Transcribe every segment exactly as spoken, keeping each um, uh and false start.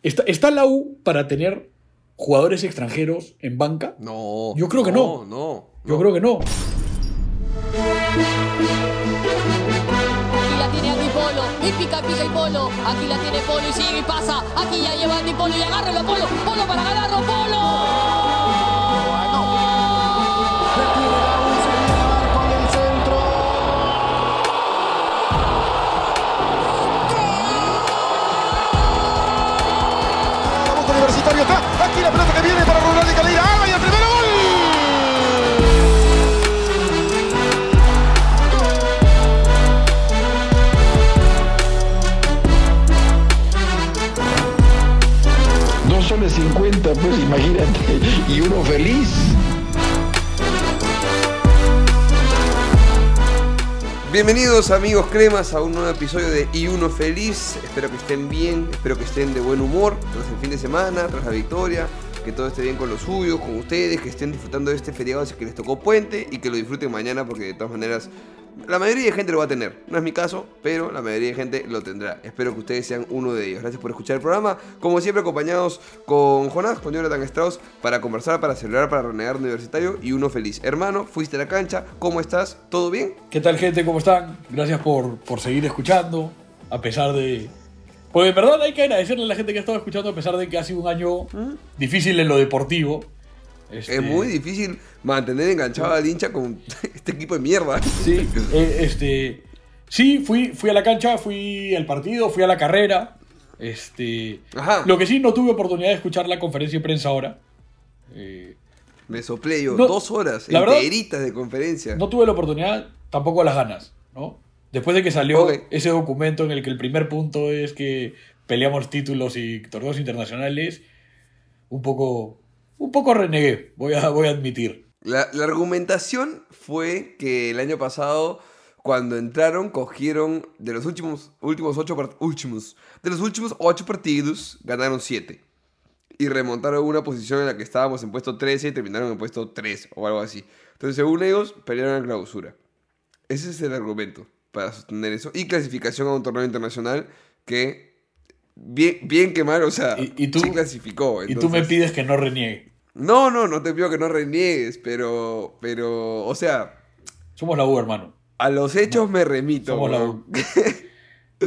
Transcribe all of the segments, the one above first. ¿Está, está la U para tener jugadores extranjeros en banca? No. Yo creo no, que no. no. Yo no. creo que no. Aquí la tiene Andy Polo. Y pica, pica y Polo. Aquí la tiene Polo y sigue y pasa. Aquí ya lleva Andy Polo y agárralo, Polo. Polo para ganarlo, Polo. Aquí la pelota que viene para Ronaldo Cayedra. ¡Ah, y el primer gol! Dos soles cincuenta, pues imagínate. Y uno feliz. Bienvenidos amigos cremas a un nuevo episodio de Y Uno Feliz. Espero que estén bien, espero que estén de buen humor tras el fin de semana, tras la victoria, que todo esté bien con los suyos, con ustedes, que estén disfrutando de este feriado así que les tocó puente y que lo disfruten mañana porque de todas maneras la mayoría de gente lo va a tener. No es mi caso, pero la mayoría de gente lo tendrá. Espero que ustedes sean uno de ellos. Gracias por escuchar el programa. Como siempre, acompañados con Jonás, con Jonathan Strauss, para conversar, para celebrar, para renegar universitario y uno feliz. Hermano, fuiste a la cancha. ¿Cómo estás? ¿Todo bien? ¿Qué tal, gente? ¿Cómo están? Gracias por, por seguir escuchando, a pesar de... Pues en verdad hay que agradecerle a la gente que ha estado escuchando, a pesar de que ha sido un año difícil en lo deportivo. Este... Es muy difícil mantener enganchado al hincha con este equipo de mierda. Sí, este, sí fui, fui a la cancha, fui al partido, fui a la carrera. Este, Ajá. Lo que sí, no tuve oportunidad de escuchar la conferencia de prensa ahora. Eh, Me soplé yo, no, dos horas enteritas de conferencia. No tuve la oportunidad, tampoco las ganas, ¿no? Después de que salió okay. ese documento en el que el primer punto es que peleamos títulos y torneos internacionales, un poco... Un poco renegué, voy a, voy a admitir. La, la argumentación fue que el año pasado, cuando entraron, cogieron de los últimos, últimos, ocho, últimos, de los últimos ocho partidos, ganaron siete. Y remontaron una posición en la que estábamos en puesto trece y terminaron en puesto tres o algo así. Entonces, según ellos, perdieron la clausura. Ese es el argumento para sostener eso. Y clasificación a un torneo internacional que... Bien, bien que mal, o sea, y, y tú, se clasificó. Entonces... Y tú me pides que no reniegue. No, no, no te pido que no reniegues, pero, pero, o sea... Somos la U, hermano. A los hechos no, me remito. Somos la U.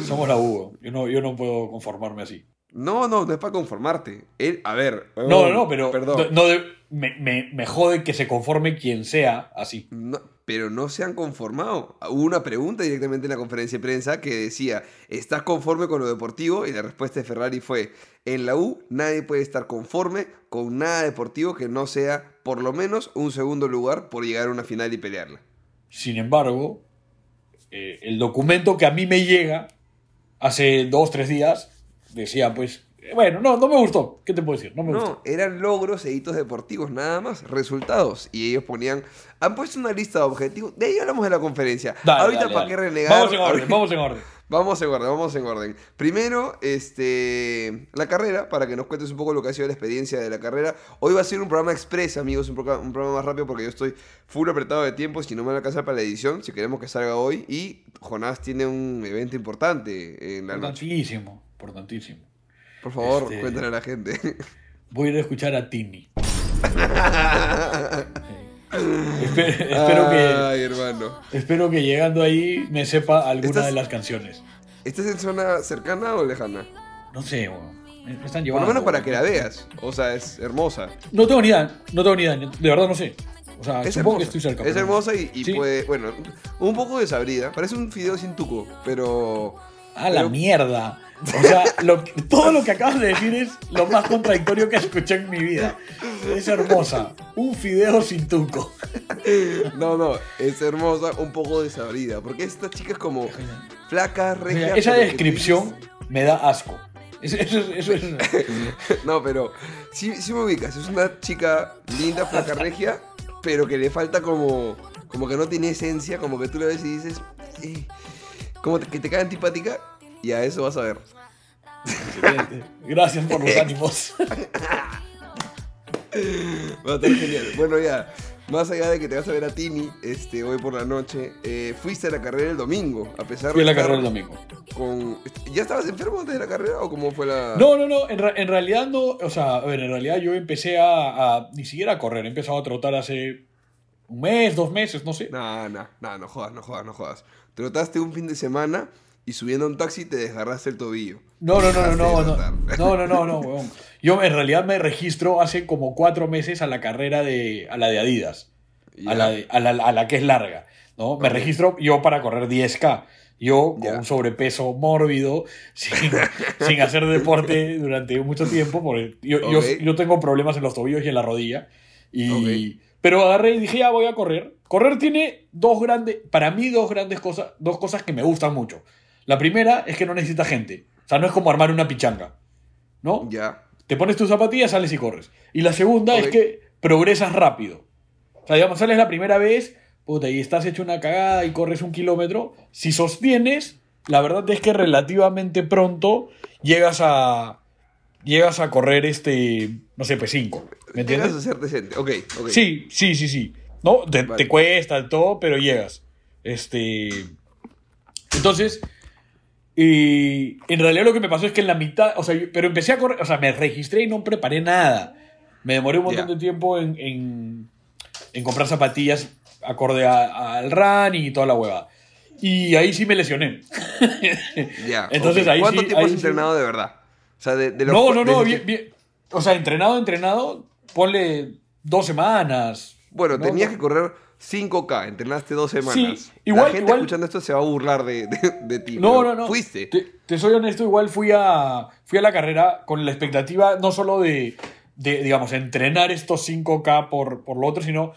Somos la U. Yo no, yo no puedo conformarme así. No, no, no es para conformarte. Él, a ver... No, oh, no, pero perdón. No, no, me, me, me jode que se conforme quien sea así. No. Pero no se han conformado. Hubo una pregunta directamente en la conferencia de prensa que decía, ¿estás conforme con lo deportivo? Y la respuesta de Ferrari fue, en la U nadie puede estar conforme con nada deportivo que no sea por lo menos un segundo lugar por llegar a una final y pelearla. Sin embargo, eh, el documento que a mí me llega hace dos, tres días, decía pues, bueno, no, no me gustó. ¿Qué te puedo decir? No me gustó. No, eran logros e hitos deportivos, nada más, resultados. Y ellos ponían... Han puesto una lista de objetivos. De ahí hablamos de la conferencia. Dale, Ahorita dale, para dale. qué renegar. Vamos en orden, vamos en orden. Vamos en orden, vamos en orden. Primero, este, la carrera, para que nos cuentes un poco lo que ha sido la experiencia de la carrera. Hoy va a ser un programa express, amigos, un programa, un programa más rápido porque yo estoy full apretado de tiempo, si no me van a alcanzar para la edición, si queremos que salga hoy. Y Jonás tiene un evento importante en la noche. Importantísimo, importantísimo. Por favor, este, cuéntale a la gente. Voy a ir a escuchar a Tini. Espero, espero, Ay, que, hermano. espero que llegando ahí me sepa alguna de las canciones. ¿Estás en zona cercana o lejana? No sé, me, me están llevando. Por lo menos para que la veas. O sea, es hermosa. No tengo ni idea, no tengo ni idea, de verdad no sé. O sea, es supongo hermosa. que estoy cerca. Es hermosa y, y ¿sí? puede, bueno, un poco desabrida. Parece un fideo sin tuco, pero... ¡Ah, pero... la mierda! O sea, lo, todo lo que acabas de decir es lo más contradictorio que escuché en mi vida. Es hermosa. Un fideo sin tuco. No, no. Es hermosa, un poco desabrida. Porque esta chica es como flaca, regia... Esa descripción me da asco. Eso, eso, eso, eso. No, pero... Sí, sí me ubicas. Es una chica linda, flaca, regia, pero que le falta como... Como que no tiene esencia. Como que tú la ves y dices... Eh, como que te cae antipática... Y a eso vas a ver. Excelente. Gracias por los ánimos. Va a estar genial. Bueno, ya. Más allá de que te vas a ver a Tini este, hoy por la noche, eh, fuiste a la carrera el domingo, a pesar de... Fui a la carrera el domingo. Con... ¿Ya estabas enfermo antes de la carrera o cómo fue la...? No, no, no, en, ra- en realidad no, o sea, a ver, en realidad yo empecé a, a ni siquiera a correr, he empezado a trotar hace un mes, dos meses, no sé. No, no, no, no jodas, no jodas, no jodas. Trotaste un fin de semana y subiendo a un taxi te desgarraste el tobillo. No, no, no, no, no, no, no, no, no, weón. Yo en realidad me registro hace como cuatro meses a la carrera de, a la de Adidas, yeah. a, la de, a, la, a la que es larga, ¿no? Okay. Me registro yo para correr diez K, yo con yeah. un sobrepeso mórbido, sin, sin hacer deporte durante mucho tiempo, porque yo, okay. yo, yo tengo problemas en los tobillos y en la rodilla, y, okay. pero agarré y dije, ya voy a correr. Correr tiene dos grandes, para mí dos grandes cosas, dos cosas que me gustan mucho. La primera es que no necesita gente. O sea, no es como armar una pichanga, ¿no? Ya. Te pones tus zapatillas, sales y corres. Y la segunda okay. es que progresas rápido. O sea, digamos, sales la primera vez, puta, y estás hecho una cagada y corres un kilómetro. Si sostienes, la verdad es que relativamente pronto llegas a llegas a correr este, no sé, pues cinco. ¿Me entiendes? Llegas a ser decente. Ok, ok. Sí, sí, sí, sí. No, te, vale. te cuesta todo, pero llegas. Este, entonces... Y en realidad lo que me pasó es que en la mitad, o sea, yo, pero empecé a correr, o sea, me registré y no preparé nada. Me demoré un montón yeah. de tiempo en, en, en comprar zapatillas acorde a, al run y toda la hueva. Y ahí sí me lesioné. yeah, Entonces, okay. ahí ¿Cuánto sí, tiempo ahí has sí... entrenado de verdad? O sea, de, de los, no, no, no, bien, bien, o sea, entrenado, entrenado, ponle dos semanas. Bueno, ¿no? Tenías que correr... cinco K, entrenaste dos semanas. Sí, igual, la gente igual, escuchando esto se va a burlar de, de, de ti. No, no, no. Fuiste. Te, te soy honesto, igual fui a, fui a la carrera con la expectativa no solo de, de digamos, entrenar estos cinco K por, por lo otro, sino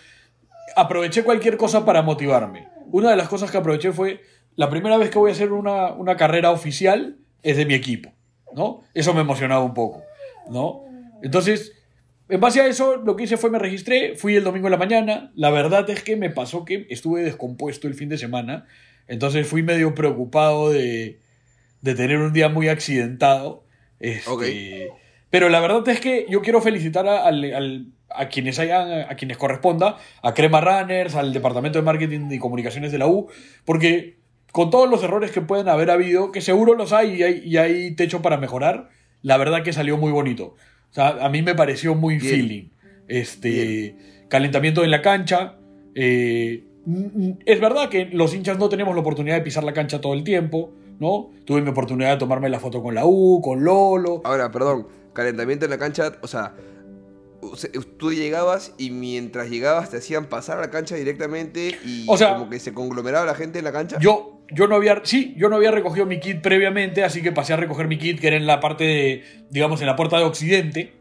aproveché cualquier cosa para motivarme. Una de las cosas que aproveché fue la primera vez que voy a hacer una, una carrera oficial es de mi equipo, ¿no? Eso me emocionaba un poco, ¿no? Entonces... En base a eso, lo que hice fue me registré, fui el domingo en la mañana. La verdad es que me pasó que estuve descompuesto el fin de semana, entonces fui medio preocupado de, de tener un día muy accidentado. Este, okay. Pero la verdad es que yo quiero felicitar a, a, a, a quienes hayan, a quienes corresponda, a Crema Runners, al Departamento de Marketing y Comunicaciones de la U, porque con todos los errores que pueden haber habido, que seguro los hay y hay, y hay techo para mejorar, la verdad que salió muy bonito. O sea, a mí me pareció muy Bien. feeling. Este, Bien. Calentamiento en la cancha. Eh, es verdad que los hinchas no tenemos la oportunidad de pisar la cancha todo el tiempo, ¿no? Tuve mi oportunidad de tomarme la foto con la U, con Lolo. Ahora, perdón, calentamiento en la cancha, o sea, tú llegabas y mientras llegabas te hacían pasar a la cancha directamente y o sea, como que se conglomeraba la gente en la cancha. Yo... Yo no había, sí, yo no había recogido mi kit previamente, así que pasé a recoger mi kit, que era en la parte de, digamos, en la puerta de Occidente.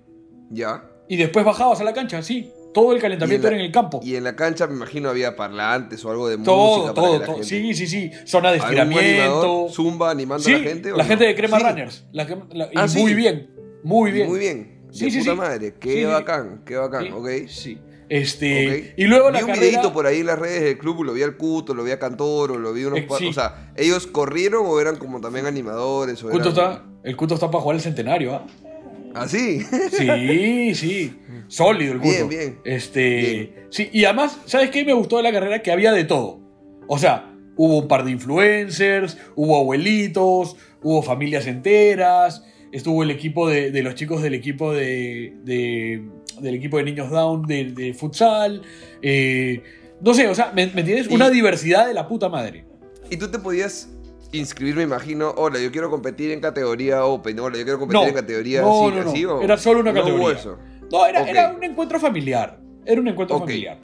Ya. Y después bajabas a la cancha, sí. Todo el calentamiento la, era en el campo. Y en la cancha, me imagino, había parlantes o algo de todo, música. Todo, para todo, todo. Sí, sí, sí. Zona de estiramiento. Animador, zumba animando sí, a la gente. La no? gente de Crema sí. Runners. La, la, y ah, muy sí. bien. Muy bien. Muy bien. De sí, puta sí, madre. Qué sí, bacán, qué bacán, sí, ok. Sí. Este, okay. Y luego vi la un carrera... videito por ahí en las redes del club, lo vi al Cuto, lo vi a Cantoro, lo vi unos eh, sí. O sea, ¿ellos corrieron o eran como también animadores? O Cuto eran... está, el Cuto está para jugar el centenario, ¿ah? ¿eh? ¿Ah, sí? Sí, sí. Sólido el Cuto. Bien, bien. Este, bien. Sí, y además, ¿sabes qué me gustó de la carrera? Que había de todo. O sea, hubo un par de influencers, hubo abuelitos, hubo familias enteras, estuvo el equipo de, de los chicos del equipo de... de del equipo de niños down, de, de futsal, eh, no sé, o sea, ¿me, me tienes una diversidad de la puta madre? Y tú te podías inscribir, me imagino, hola, yo quiero competir en categoría open, hola, yo quiero competir no, en categoría no, así, no, no. así o... era solo una categoría. No, eso. no era, okay. era un encuentro familiar, era un encuentro okay. familiar.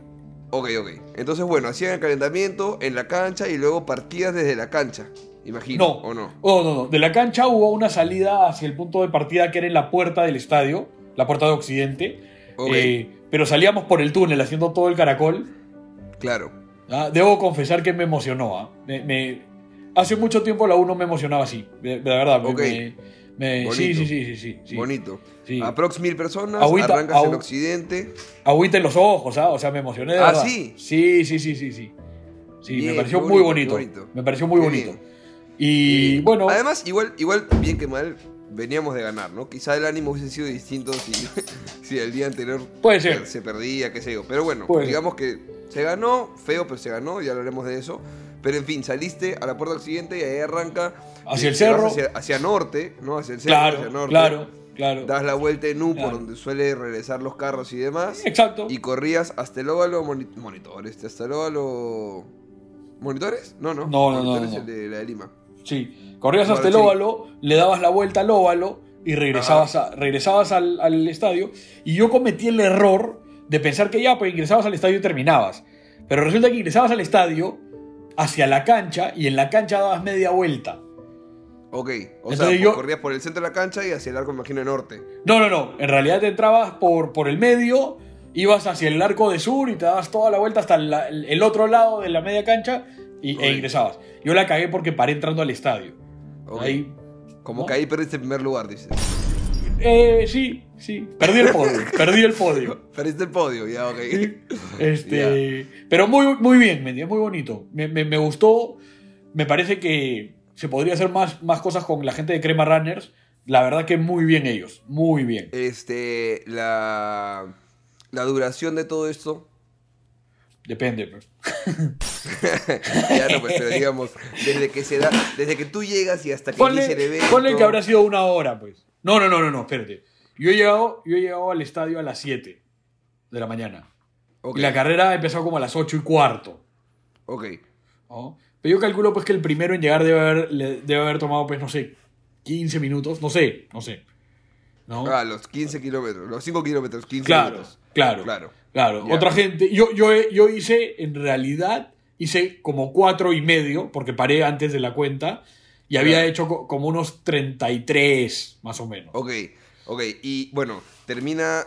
Ok, ok, entonces bueno, hacían el calentamiento en la cancha y luego partidas desde la cancha, imagino, no. ¿o no? No, no, no, de la cancha hubo una salida hacia el punto de partida que era en la puerta del estadio, la puerta de Occidente. Okay. Eh, pero salíamos por el túnel haciendo todo el caracol. Claro. ¿Ah? Debo confesar que me emocionó. ¿eh? Me, me... Hace mucho tiempo la U no me emocionaba así. De verdad. Okay. Me, me... Sí, sí, sí, sí, sí, sí. Bonito. Sí. Aprox mil personas, agüita, arrancas agü... en Occidente. Agüita en los ojos, ¿ah? O sea, me emocioné de verdad. ¿Ah, sí? Sí, sí, sí, sí. Sí, sí bien, me pareció bonito, muy bonito. bonito. Me pareció muy qué bonito. Bien. Y bien. Bueno. Además, igual, igual, bien que mal, veníamos de ganar, ¿no? Quizá el ánimo hubiese sido distinto si, si el día anterior puede ser. Se perdía, qué sé yo. Pero bueno, puede digamos ser. Que se ganó, feo, pero se ganó, ya hablaremos de eso. Pero en fin, saliste a la puerta occidente y ahí arranca. Hacia el cerro. Hacia, hacia norte, ¿no? Hacia el cerro, claro, hacia norte. Claro. Claro. Das la vuelta en U, claro, por donde suelen regresar los carros y demás. Exacto. Y corrías hasta el óvalo moni- monitores. Hasta el óvalo. ¿Monitores? No, no. No, no, monitores no, no, no. El de la de Lima. Sí. Corrías el hasta el óvalo, sí, le dabas la vuelta al óvalo y regresabas, a, regresabas al, al estadio. Y yo cometí el error de pensar que ya, pues ingresabas al estadio y terminabas. Pero resulta que ingresabas al estadio hacia la cancha y en la cancha dabas media vuelta. Ok, o entonces sea, yo... corrías por el centro de la cancha y hacia el arco, imagino, norte. No, no, no, en realidad te entrabas por, por el medio, ibas hacia el arco de sur y te dabas toda la vuelta hasta la, el otro lado de la media cancha y, okay, e ingresabas. Yo la cagué porque paré entrando al estadio. Okay. Ahí, como ¿no? que ahí perdiste el primer lugar, dices. Eh, sí, sí, perdí el podio, perdí el podio. Perdiste el podio, ya, ok. Este, ya. Pero muy, muy bien, me muy bonito, me, me, me gustó, me parece que... se podría hacer más, más cosas con la gente de Crema Runners. La verdad que muy bien ellos. Muy bien. Este, la, la duración de todo esto... Depende, pero... ya no, pues, pero digamos, desde que, se da, desde que tú llegas y hasta que ponle, inicia el evento... Ponle que habrá sido una hora, pues. No, no, no, no, no, espérate. Yo he llegado, yo he llegado al estadio a las siete de la mañana. Okay. Y la carrera empezó como a las ocho y cuarto. Ok. ¿No? Pero yo calculo pues que el primero en llegar debe haber, debe haber tomado, pues, no sé, quince minutos, no sé, no sé. ¿No? Ah, los quince kilómetros, los cinco kilómetros, quince claro, minutos. Claro, claro, claro. Yeah. Otra gente, yo, yo, yo hice, en realidad, hice como cuatro y medio, porque paré antes de la cuenta, y yeah. había hecho como unos treinta y tres, más o menos. Ok, ok, y bueno, termina...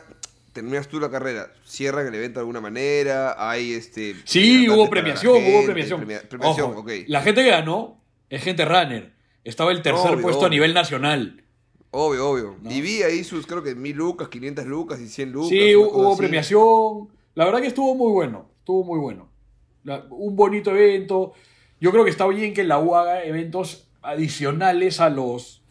Terminas tú la carrera, cierran el evento de alguna manera, hay este... Sí, hubo premiación, gente, hubo premiación, hubo premia, premiación. Ojo, okay. La gente que ganó es gente runner. Estaba el tercer obvio, puesto obvio. a nivel nacional. Obvio, obvio. ¿No? Y vi ahí sus, creo que mil lucas, quinientas lucas y cien lucas. Sí, hubo premiación. La verdad que estuvo muy bueno, estuvo muy bueno. La, un bonito evento. Yo creo que está bien que la U haga eventos adicionales a los,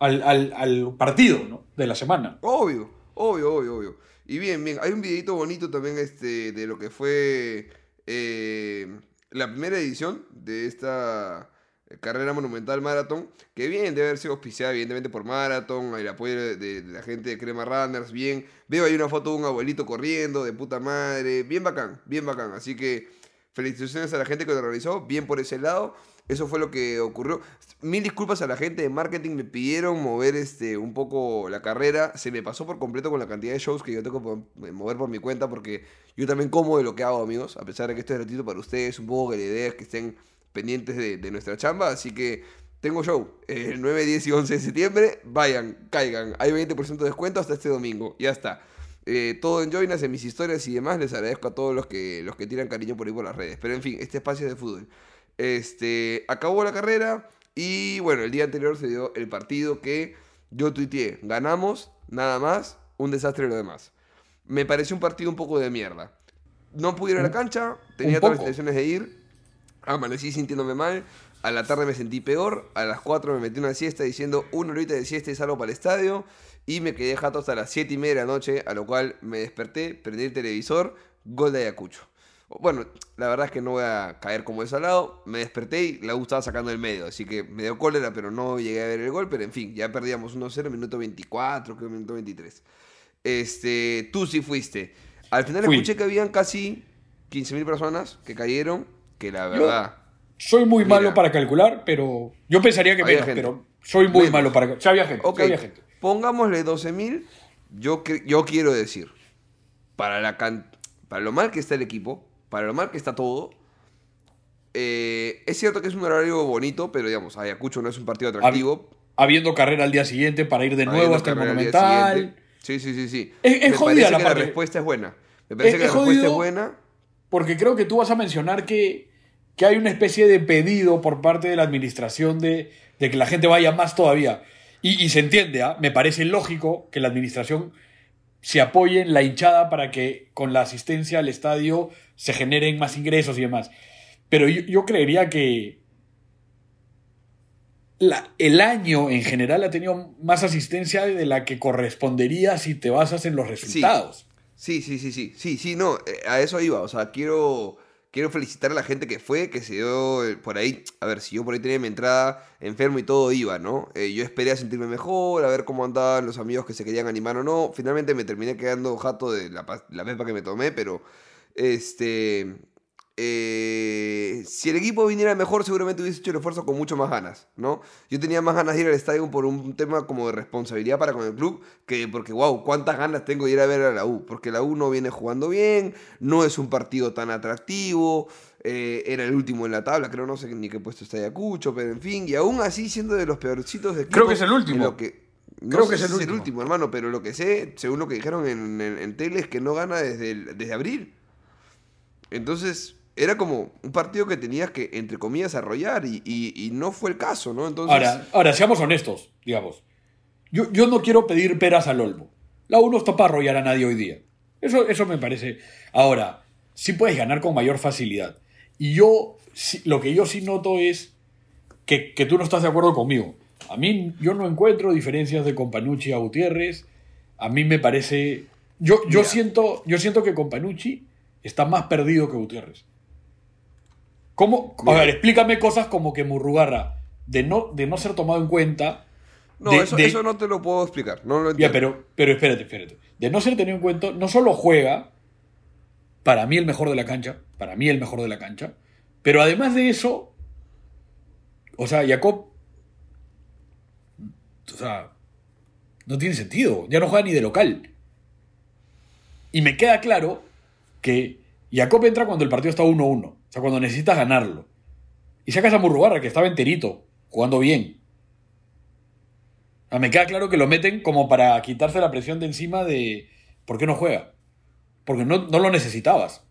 al, al, al partido, ¿no? De la semana. Obvio, obvio, obvio, obvio. Y bien, bien, hay un videito bonito también este de lo que fue eh, la primera edición de esta carrera Monumental Marathon, que bien, debe haber sido auspiciada evidentemente por Marathon, el apoyo de, de, de la gente de Crema Runners, bien, veo ahí una foto de un abuelito corriendo, de puta madre, bien bacán, bien bacán, así que felicitaciones a la gente que lo realizó, bien por ese lado. Eso fue lo que ocurrió. Mil disculpas a la gente de marketing. Me pidieron mover este, un poco la carrera. Se me pasó por completo con la cantidad de shows que yo tengo que mover por mi cuenta, porque yo también como de lo que hago, amigos. A pesar de que esto es gratuito para ustedes, un poco que la idea es que estén pendientes de, de nuestra chamba. Así que tengo show el nueve, diez y once de septiembre. Vayan, caigan. Hay veinte por ciento de descuento hasta este domingo. Ya está. Eh, todo en Joinas, en mis historias y demás. Les agradezco a todos los que, los que tiran cariño por ahí por las redes. Pero en fin, este espacio es de fútbol. Este, acabó la carrera y bueno, el día anterior se dio el partido que yo tuiteé. Ganamos, nada más, un desastre lo demás. Me pareció un partido un poco de mierda. No pude ir a la cancha, tenía todas las intenciones de ir. Amanecí sintiéndome mal, a la tarde me sentí peor. A las cuatro me metí una siesta diciendo una horita de siesta y salgo para el estadio. Y me quedé jato hasta las siete y media de la noche, a lo cual me desperté, prendí el televisor, gol de Ayacucho. Bueno, la verdad es que no voy a caer como desalado. Me desperté y la U estaba sacando del medio. Así que me dio cólera, pero no llegué a ver el gol. Pero en fin, ya perdíamos uno cero, minuto veinticuatro, creo, minuto veintitrés. Este, tú sí fuiste. Al final Fui. escuché que habían casi quince mil personas que cayeron. Que la verdad... Yo soy muy mira, malo para calcular, pero... Yo pensaría que menos, gente. pero soy muy menos. malo para calcular. Ya había gente, okay. ya había gente. Pongámosle doce mil. Yo, cre- yo quiero decir, para, la can- para lo mal que está el equipo... Para lo mal que está todo, eh, es cierto que es un horario bonito, pero digamos, Ayacucho no es un partido atractivo. Habiendo carrera al día siguiente para ir de nuevo hasta el Monumental. Sí, sí, sí, sí. Es, es Me jodida la que parte. La respuesta es buena. Me parece es, que es la respuesta es buena. Porque creo que tú vas a mencionar que, que hay una especie de pedido por parte de la administración de, de que la gente vaya más todavía. Y, y se entiende, ¿eh? Me parece lógico que la administración se apoye en la hinchada para que con la asistencia al estadio se generen más ingresos y demás. Pero yo, yo creería que la, el año en general ha tenido más asistencia de la que correspondería si te basas en los resultados. Sí, sí, sí, sí, sí, sí, no, a eso iba, o sea, quiero... Quiero felicitar a la gente que fue, que se dio por ahí. A ver, si yo por ahí tenía mi entrada enfermo y todo iba, ¿no? Eh, yo esperé a sentirme mejor, a ver cómo andaban los amigos que se querían animar o no. Finalmente me terminé quedando jato de la, la pepa que me tomé, pero... este eh, si el equipo viniera mejor, seguramente hubiese hecho el esfuerzo con mucho más ganas, ¿no? Yo tenía más ganas de ir al estadio por un tema como de responsabilidad para con el club, que porque, wow, cuántas ganas tengo de ir a ver a la U, porque la U no viene jugando bien, no es un partido tan atractivo, eh, era el último en la tabla, creo, no sé ni qué puesto está Ayacucho, pero en fin, y aún así siendo de los peorcitos de equipo... Creo que es el último. Lo que, no creo que es el último. el último, hermano, pero lo que sé, según lo que dijeron en, en, en tele, es que no gana desde, el, desde abril. Entonces... era como un partido que tenías que, entre comillas, arrollar y, y, y no fue el caso, ¿no? Entonces... Ahora, ahora seamos honestos, digamos. Yo, yo no quiero pedir peras al olmo. La U no está para arrollar a nadie hoy día. Eso, eso me parece. Ahora, sí puedes ganar con mayor facilidad. Y yo, sí, lo que yo sí noto es que, que tú no estás de acuerdo conmigo. A mí, yo no encuentro diferencias de Compagnucci a Gutiérrez. A mí me parece... Yo, yo, siento, yo siento que Compagnucci está más perdido que Gutiérrez. ¿Cómo? A ver, explícame cosas como que Murrugarra, de no, de no ser tomado en cuenta... No, de, eso, de... eso no te lo puedo explicar. No lo entiendo. Ya, pero, pero espérate, espérate. De no ser tenido en cuenta, no solo juega, para mí el mejor de la cancha, para mí el mejor de la cancha, pero además de eso, o sea, Jacob, o sea, no tiene sentido. Ya no juega ni de local. Y me queda claro que Jacob entra cuando el partido está uno uno. O sea, cuando necesitas ganarlo. Y sacas a Murrugarra, que estaba enterito, jugando bien. O sea, me queda claro que lo meten como para quitarse la presión de encima de por qué no juega. Porque no, no lo necesitabas.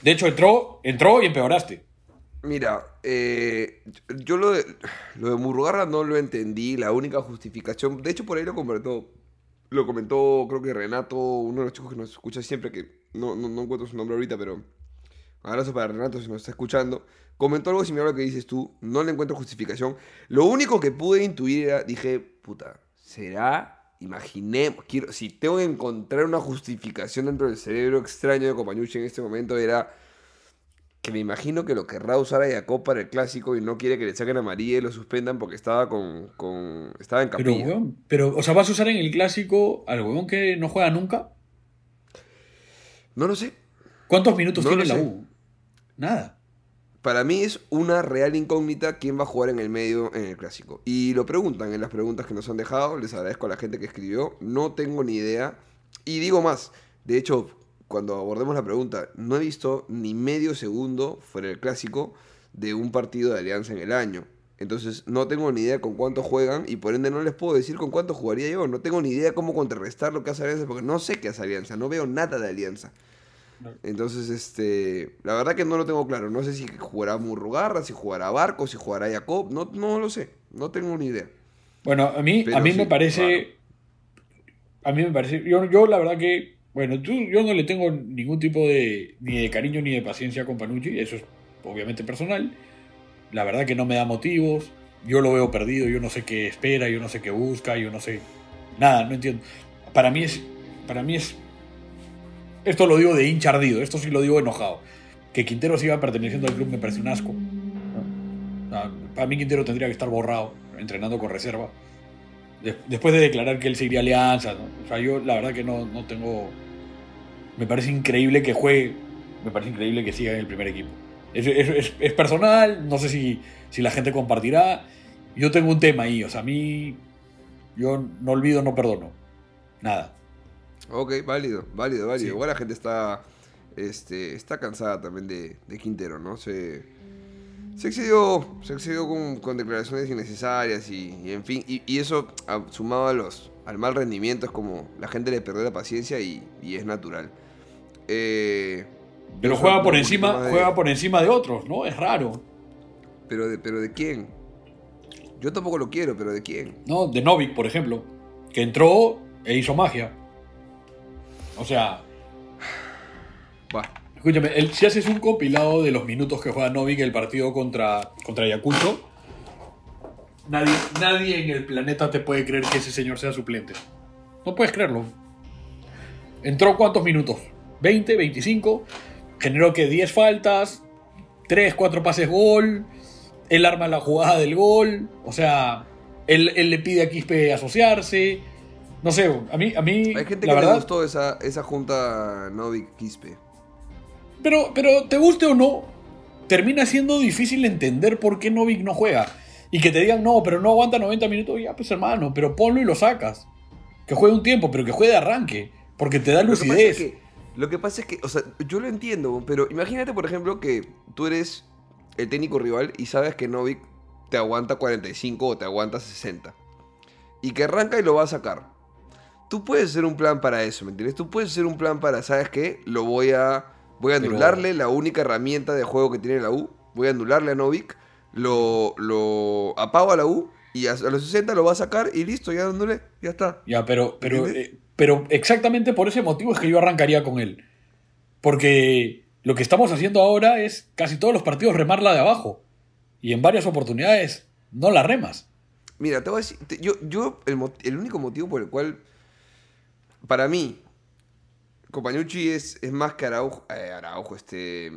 De hecho, entró, entró y empeoraste. Mira, eh, yo lo de, lo de Murrugarra no lo entendí. La única justificación... De hecho, por ahí lo comentó, lo comentó creo que Renato, uno de los chicos que nos escucha siempre, que no, no, no encuentro su nombre ahorita, pero... abrazo para Renato si nos está escuchando. Comentó algo similar a lo que dices tú. No le encuentro justificación. Lo único que pude intuir era... Dije, puta, ¿será? Imaginemos. Quiero, si tengo que encontrar una justificación dentro del cerebro extraño de Compagnucci en este momento, era que me imagino que lo querrá usar a Jacob para el clásico y no quiere que le saquen a María y lo suspendan porque estaba con, con estaba en Capilla. Pero, weón, pero, o sea, ¿vas a usar en el clásico al huevón que no juega nunca? No lo sé. ¿Cuántos minutos no tiene la U? Nada. Para mí es una real incógnita quién va a jugar en el medio en el clásico. Y lo preguntan en las preguntas que nos han dejado. Les agradezco a la gente que escribió. No tengo ni idea. Y digo más. De hecho, cuando abordemos la pregunta, no he visto ni medio segundo fuera del clásico de un partido de Alianza en el año. Entonces no tengo ni idea con cuánto juegan y por ende no les puedo decir con cuánto jugaría yo. No tengo ni idea cómo contrarrestar lo que hace Alianza porque no sé qué hace Alianza. No veo nada de Alianza. Entonces, este, la verdad que no lo tengo claro. No sé si jugará Murrugarra, si jugará Barco, si jugará Jacob. No, no lo sé. No tengo ni idea. Bueno, a mí, a mí sí, me parece, claro. a mí me parece. Yo, yo la verdad que, bueno, tú, yo no le tengo ningún tipo de ni de cariño ni de paciencia a Compagnucci. Eso es obviamente personal. La verdad que no me da motivos. Yo lo veo perdido. Yo no sé qué espera. Yo no sé qué busca. Yo no sé nada. No entiendo. Para mí es, para mí es. Esto lo digo de hincha ardido, esto sí lo digo enojado. Que Quintero siga perteneciendo al club me parece un asco. Para mí Quintero tendría que estar borrado, entrenando con reserva. Después de declarar que él seguiría Alianza, ¿no? O sea, yo la verdad que no, no tengo... Me parece increíble que juegue, me parece increíble que siga en el primer equipo. Es, es, es personal, no sé si, si la gente compartirá. Yo tengo un tema ahí, o sea, a mí... Yo no olvido, no perdono. Nada. Ok, válido, válido, válido. Sí. Igual la gente está este, está cansada también de, de Quintero, ¿no? Se, se excedió, se excedió con, con declaraciones innecesarias y, y en fin. Y, y eso a, sumado a los, al mal rendimiento es como la gente le perdió la paciencia y, y es natural. Eh, pero juega por encima de... juega por encima de otros, ¿no? Es raro. Pero de, pero ¿de quién? Yo tampoco lo quiero, pero ¿de quién? No, de Novik, por ejemplo, que entró e hizo magia. O sea, bah. Escúchame, el, si haces un compilado de los minutos que juega Novik el partido contra, contra Ayacucho, Nadie, nadie en el planeta te puede creer que ese señor sea suplente. No puedes creerlo. ¿Entró cuántos minutos? ¿veinte? ¿veinticinco? Generó que diez faltas, tres, cuatro pases gol, él arma la jugada del gol, o sea, él, él le pide a Quispe asociarse. No sé, a mí, a mí hay gente la que verdad, le gustó esa, esa junta Novi-Quispe. Pero, pero te guste o no, termina siendo difícil entender por qué Novik no juega. Y que te digan, no, pero no aguanta noventa minutos. Ya, pues hermano, pero ponlo y lo sacas. Que juegue un tiempo, pero que juegue de arranque. Porque te da lucidez. Lo que pasa es que, lo que, pasa es que o sea, yo lo entiendo, pero imagínate, por ejemplo, que tú eres el técnico rival y sabes que Novik te aguanta cuarenta y cinco o te aguanta sesenta. Y que arranca y lo va a sacar. Tú puedes hacer un plan para eso, ¿me entiendes? Tú puedes hacer un plan para, ¿sabes qué? Lo voy a... Voy a anularle pero... la única herramienta de juego que tiene la U. Voy a anularle a Novik. Lo, lo apago a la U. Y a, a los sesenta lo va a sacar. Y listo, ya anulé. Ya está. Ya, pero pero, eh, pero exactamente por ese motivo es que yo arrancaría con él. Porque lo que estamos haciendo ahora es casi todos los partidos remarla de abajo. Y en varias oportunidades no la remas. Mira, te voy a decir. Te, yo, yo el, el único motivo por el cual. Para mí. Compagnucci es, es más que Araujo, eh, Araujo, este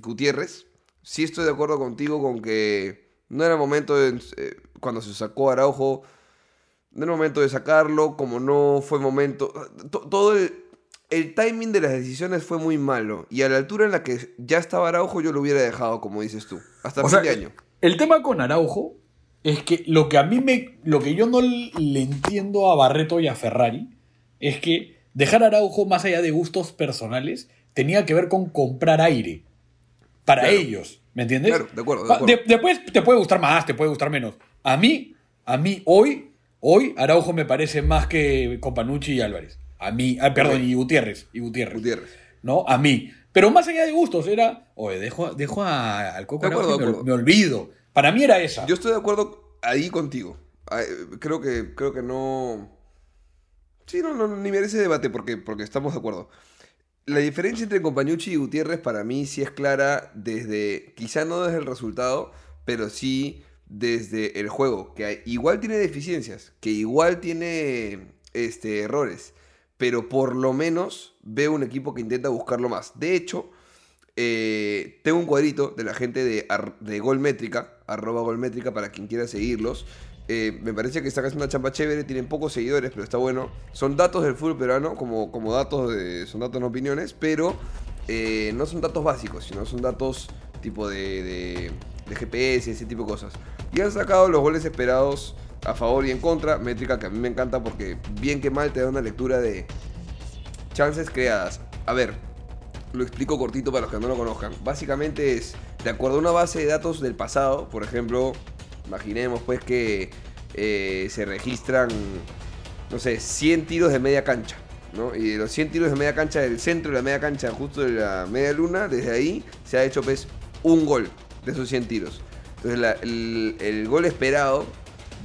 Gutiérrez. Sí estoy de acuerdo contigo con que no era momento de, eh, cuando se sacó Araujo, no era momento de sacarlo, como no fue momento... To, todo el, el timing de las decisiones fue muy malo. Y a la altura en la que ya estaba Araujo, yo lo hubiera dejado, como dices tú, hasta fin de año. El tema con Araujo es que lo que a mí me... Lo que yo no le entiendo a Barreto y a Ferrari es que dejar a Araujo, más allá de gustos personales, tenía que ver con comprar aire. Para claro. ellos, ¿me entiendes? Claro, de acuerdo, de acuerdo. De, después te puede gustar más, te puede gustar menos. A mí, a mí hoy, hoy Araujo me parece más que Compagnucci y Álvarez. A mí, ah, perdón, y Gutiérrez, y Gutiérrez. Gutiérrez. ¿No? A mí. Pero más allá de gustos era, oye, dejo, dejo a, al Coco Araujo, me, me olvido. Para mí era esa. Yo estoy de acuerdo ahí contigo. Creo que, creo que no... Sí, no, no, ni merece debate porque, porque estamos de acuerdo. La diferencia entre Compagnucci y Gutiérrez para mí sí es clara desde, quizá no desde el resultado, pero sí desde el juego, que igual tiene deficiencias, que igual tiene este, errores, pero por lo menos veo un equipo que intenta buscarlo más. De hecho, eh, tengo un cuadrito de la gente de, de Golmétrica, arroba Golmétrica para quien quiera seguirlos. Eh, me parece que están haciendo una chamba chévere, tienen pocos seguidores, pero está bueno. Son datos del fútbol peruano, como, como datos de, son datos no opiniones, pero eh, no son datos básicos, sino son datos tipo de, de, de G P S, ese tipo de cosas. Y han sacado los goles esperados a favor y en contra, métrica que a mí me encanta porque bien que mal te da una lectura de chances creadas. A ver, lo explico cortito para los que no lo conozcan. Básicamente es, de acuerdo a una base de datos del pasado, por ejemplo... Imaginemos pues que eh, se registran, no sé, cien tiros de media cancha, ¿no? Y de los cien tiros de media cancha, del centro de la media cancha, justo de la media luna, desde ahí se ha hecho pues un gol de esos cien tiros. Entonces la, el, el gol esperado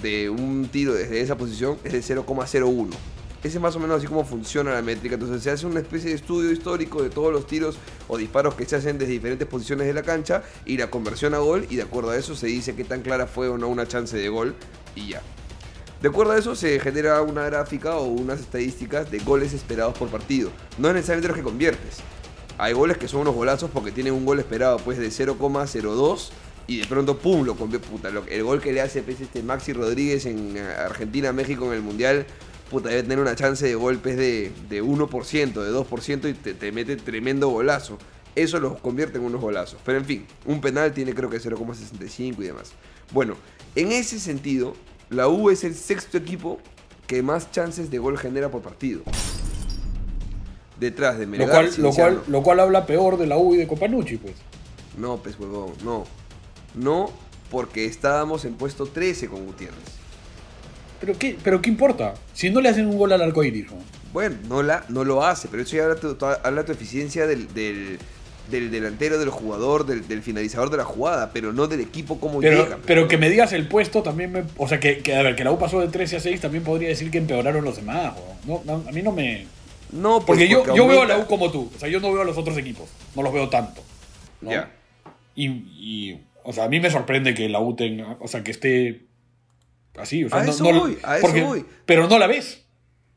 de un tiro desde esa posición es de cero coma cero uno. Ese es más o menos así como funciona la métrica. Entonces se hace una especie de estudio histórico de todos los tiros o disparos que se hacen desde diferentes posiciones de la cancha y la conversión a gol, y de acuerdo a eso se dice qué tan clara fue o no una chance de gol y ya. De acuerdo a eso se genera una gráfica o unas estadísticas de goles esperados por partido. No es necesariamente los que conviertes. Hay goles que son unos golazos porque tienen un gol esperado pues de cero coma cero dos y de pronto pum, lo convierte. Puta, lo, el gol que le hace pues, este Maxi Rodríguez en Argentina-México en el Mundial... Puta, debe tener una chance de golpes de, de uno por ciento, de dos por ciento y te, te mete tremendo golazo. Eso los convierte en unos golazos. Pero en fin, un penal tiene creo que cero coma sesenta y cinco y demás. Bueno, en ese sentido, la U es el sexto equipo que más chances de gol genera por partido. Detrás de Mergal. Lo cual, lo cual, lo cual habla peor de la U y de Compagnucci, pues. No, pues huevón, no. No, porque estábamos en puesto trece con Gutiérrez. ¿Pero qué, ¿Pero qué importa? Si no le hacen un gol al arcoíris, ¿no? Bueno, no, la, no lo hace, pero eso ya habla tu, habla tu eficiencia del, del, del delantero, del jugador, del, del finalizador de la jugada, pero no del equipo como pero, llega. Pero, pero que me digas el puesto también me... O sea, que, que a ver, que la U pasó de trece a seis también podría decir que empeoraron los demás, ¿no? No, no, a mí no me... No, pues, porque, porque yo, porque yo aumenta... veo a la U como tú, o sea, yo no veo a los otros equipos, no los veo tanto, ¿no? Ya. Yeah. Y, y, o sea, a mí me sorprende que la U tenga, o sea, que esté... así. O sea, a no, eso no, voy, a porque, eso voy. Pero no la ves.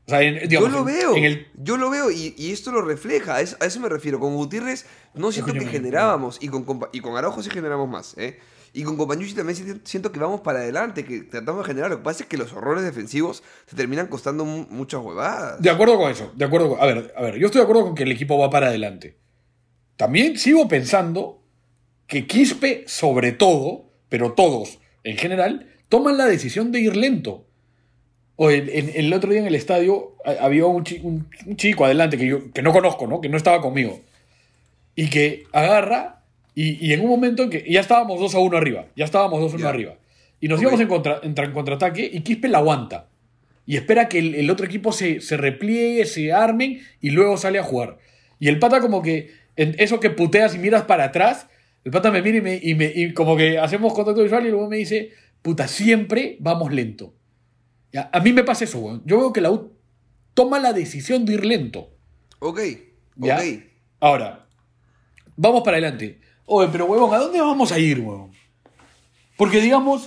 O sea, en, digamos, yo lo en, veo, en el... yo lo veo y, y esto lo refleja, a eso, a eso me refiero. Con Gutiérrez no siento que generábamos y con, y con Araujo sí generamos más, ¿eh? Y con Compagnucci también siento que vamos para adelante, que tratamos de generar. Lo que pasa es que los horrores defensivos te terminan costando m- muchas huevadas. De acuerdo con eso, de acuerdo con, a ver, a ver, yo estoy de acuerdo con que el equipo va para adelante. También sigo pensando que Quispe, sobre todo, pero todos en general, toman la decisión de ir lento. O el, el, el otro día en el estadio había un, chi, un, un chico adelante que yo que no conozco, ¿no? Que no estaba conmigo. Y que agarra y, y en un momento en que ya estábamos dos a uno arriba. Ya estábamos dos a uno yeah. arriba. Y nos okay. íbamos en, contra, en, en contraataque y Quispe la aguanta. Y espera que el, el otro equipo se, se repliegue, se armen y luego sale a jugar. Y el pata como que, en eso que puteas y miras para atrás, el pata me mira y, me, y, me, y como que hacemos contacto visual y luego me dice, puta, siempre vamos lento. A mí me pasa eso, güey. Yo veo que la U toma la decisión de ir lento. Ok, ¿ya? Ok. Ahora, vamos para adelante. Oye, pero huevón, ¿a dónde vamos a ir, huevón? Porque, digamos,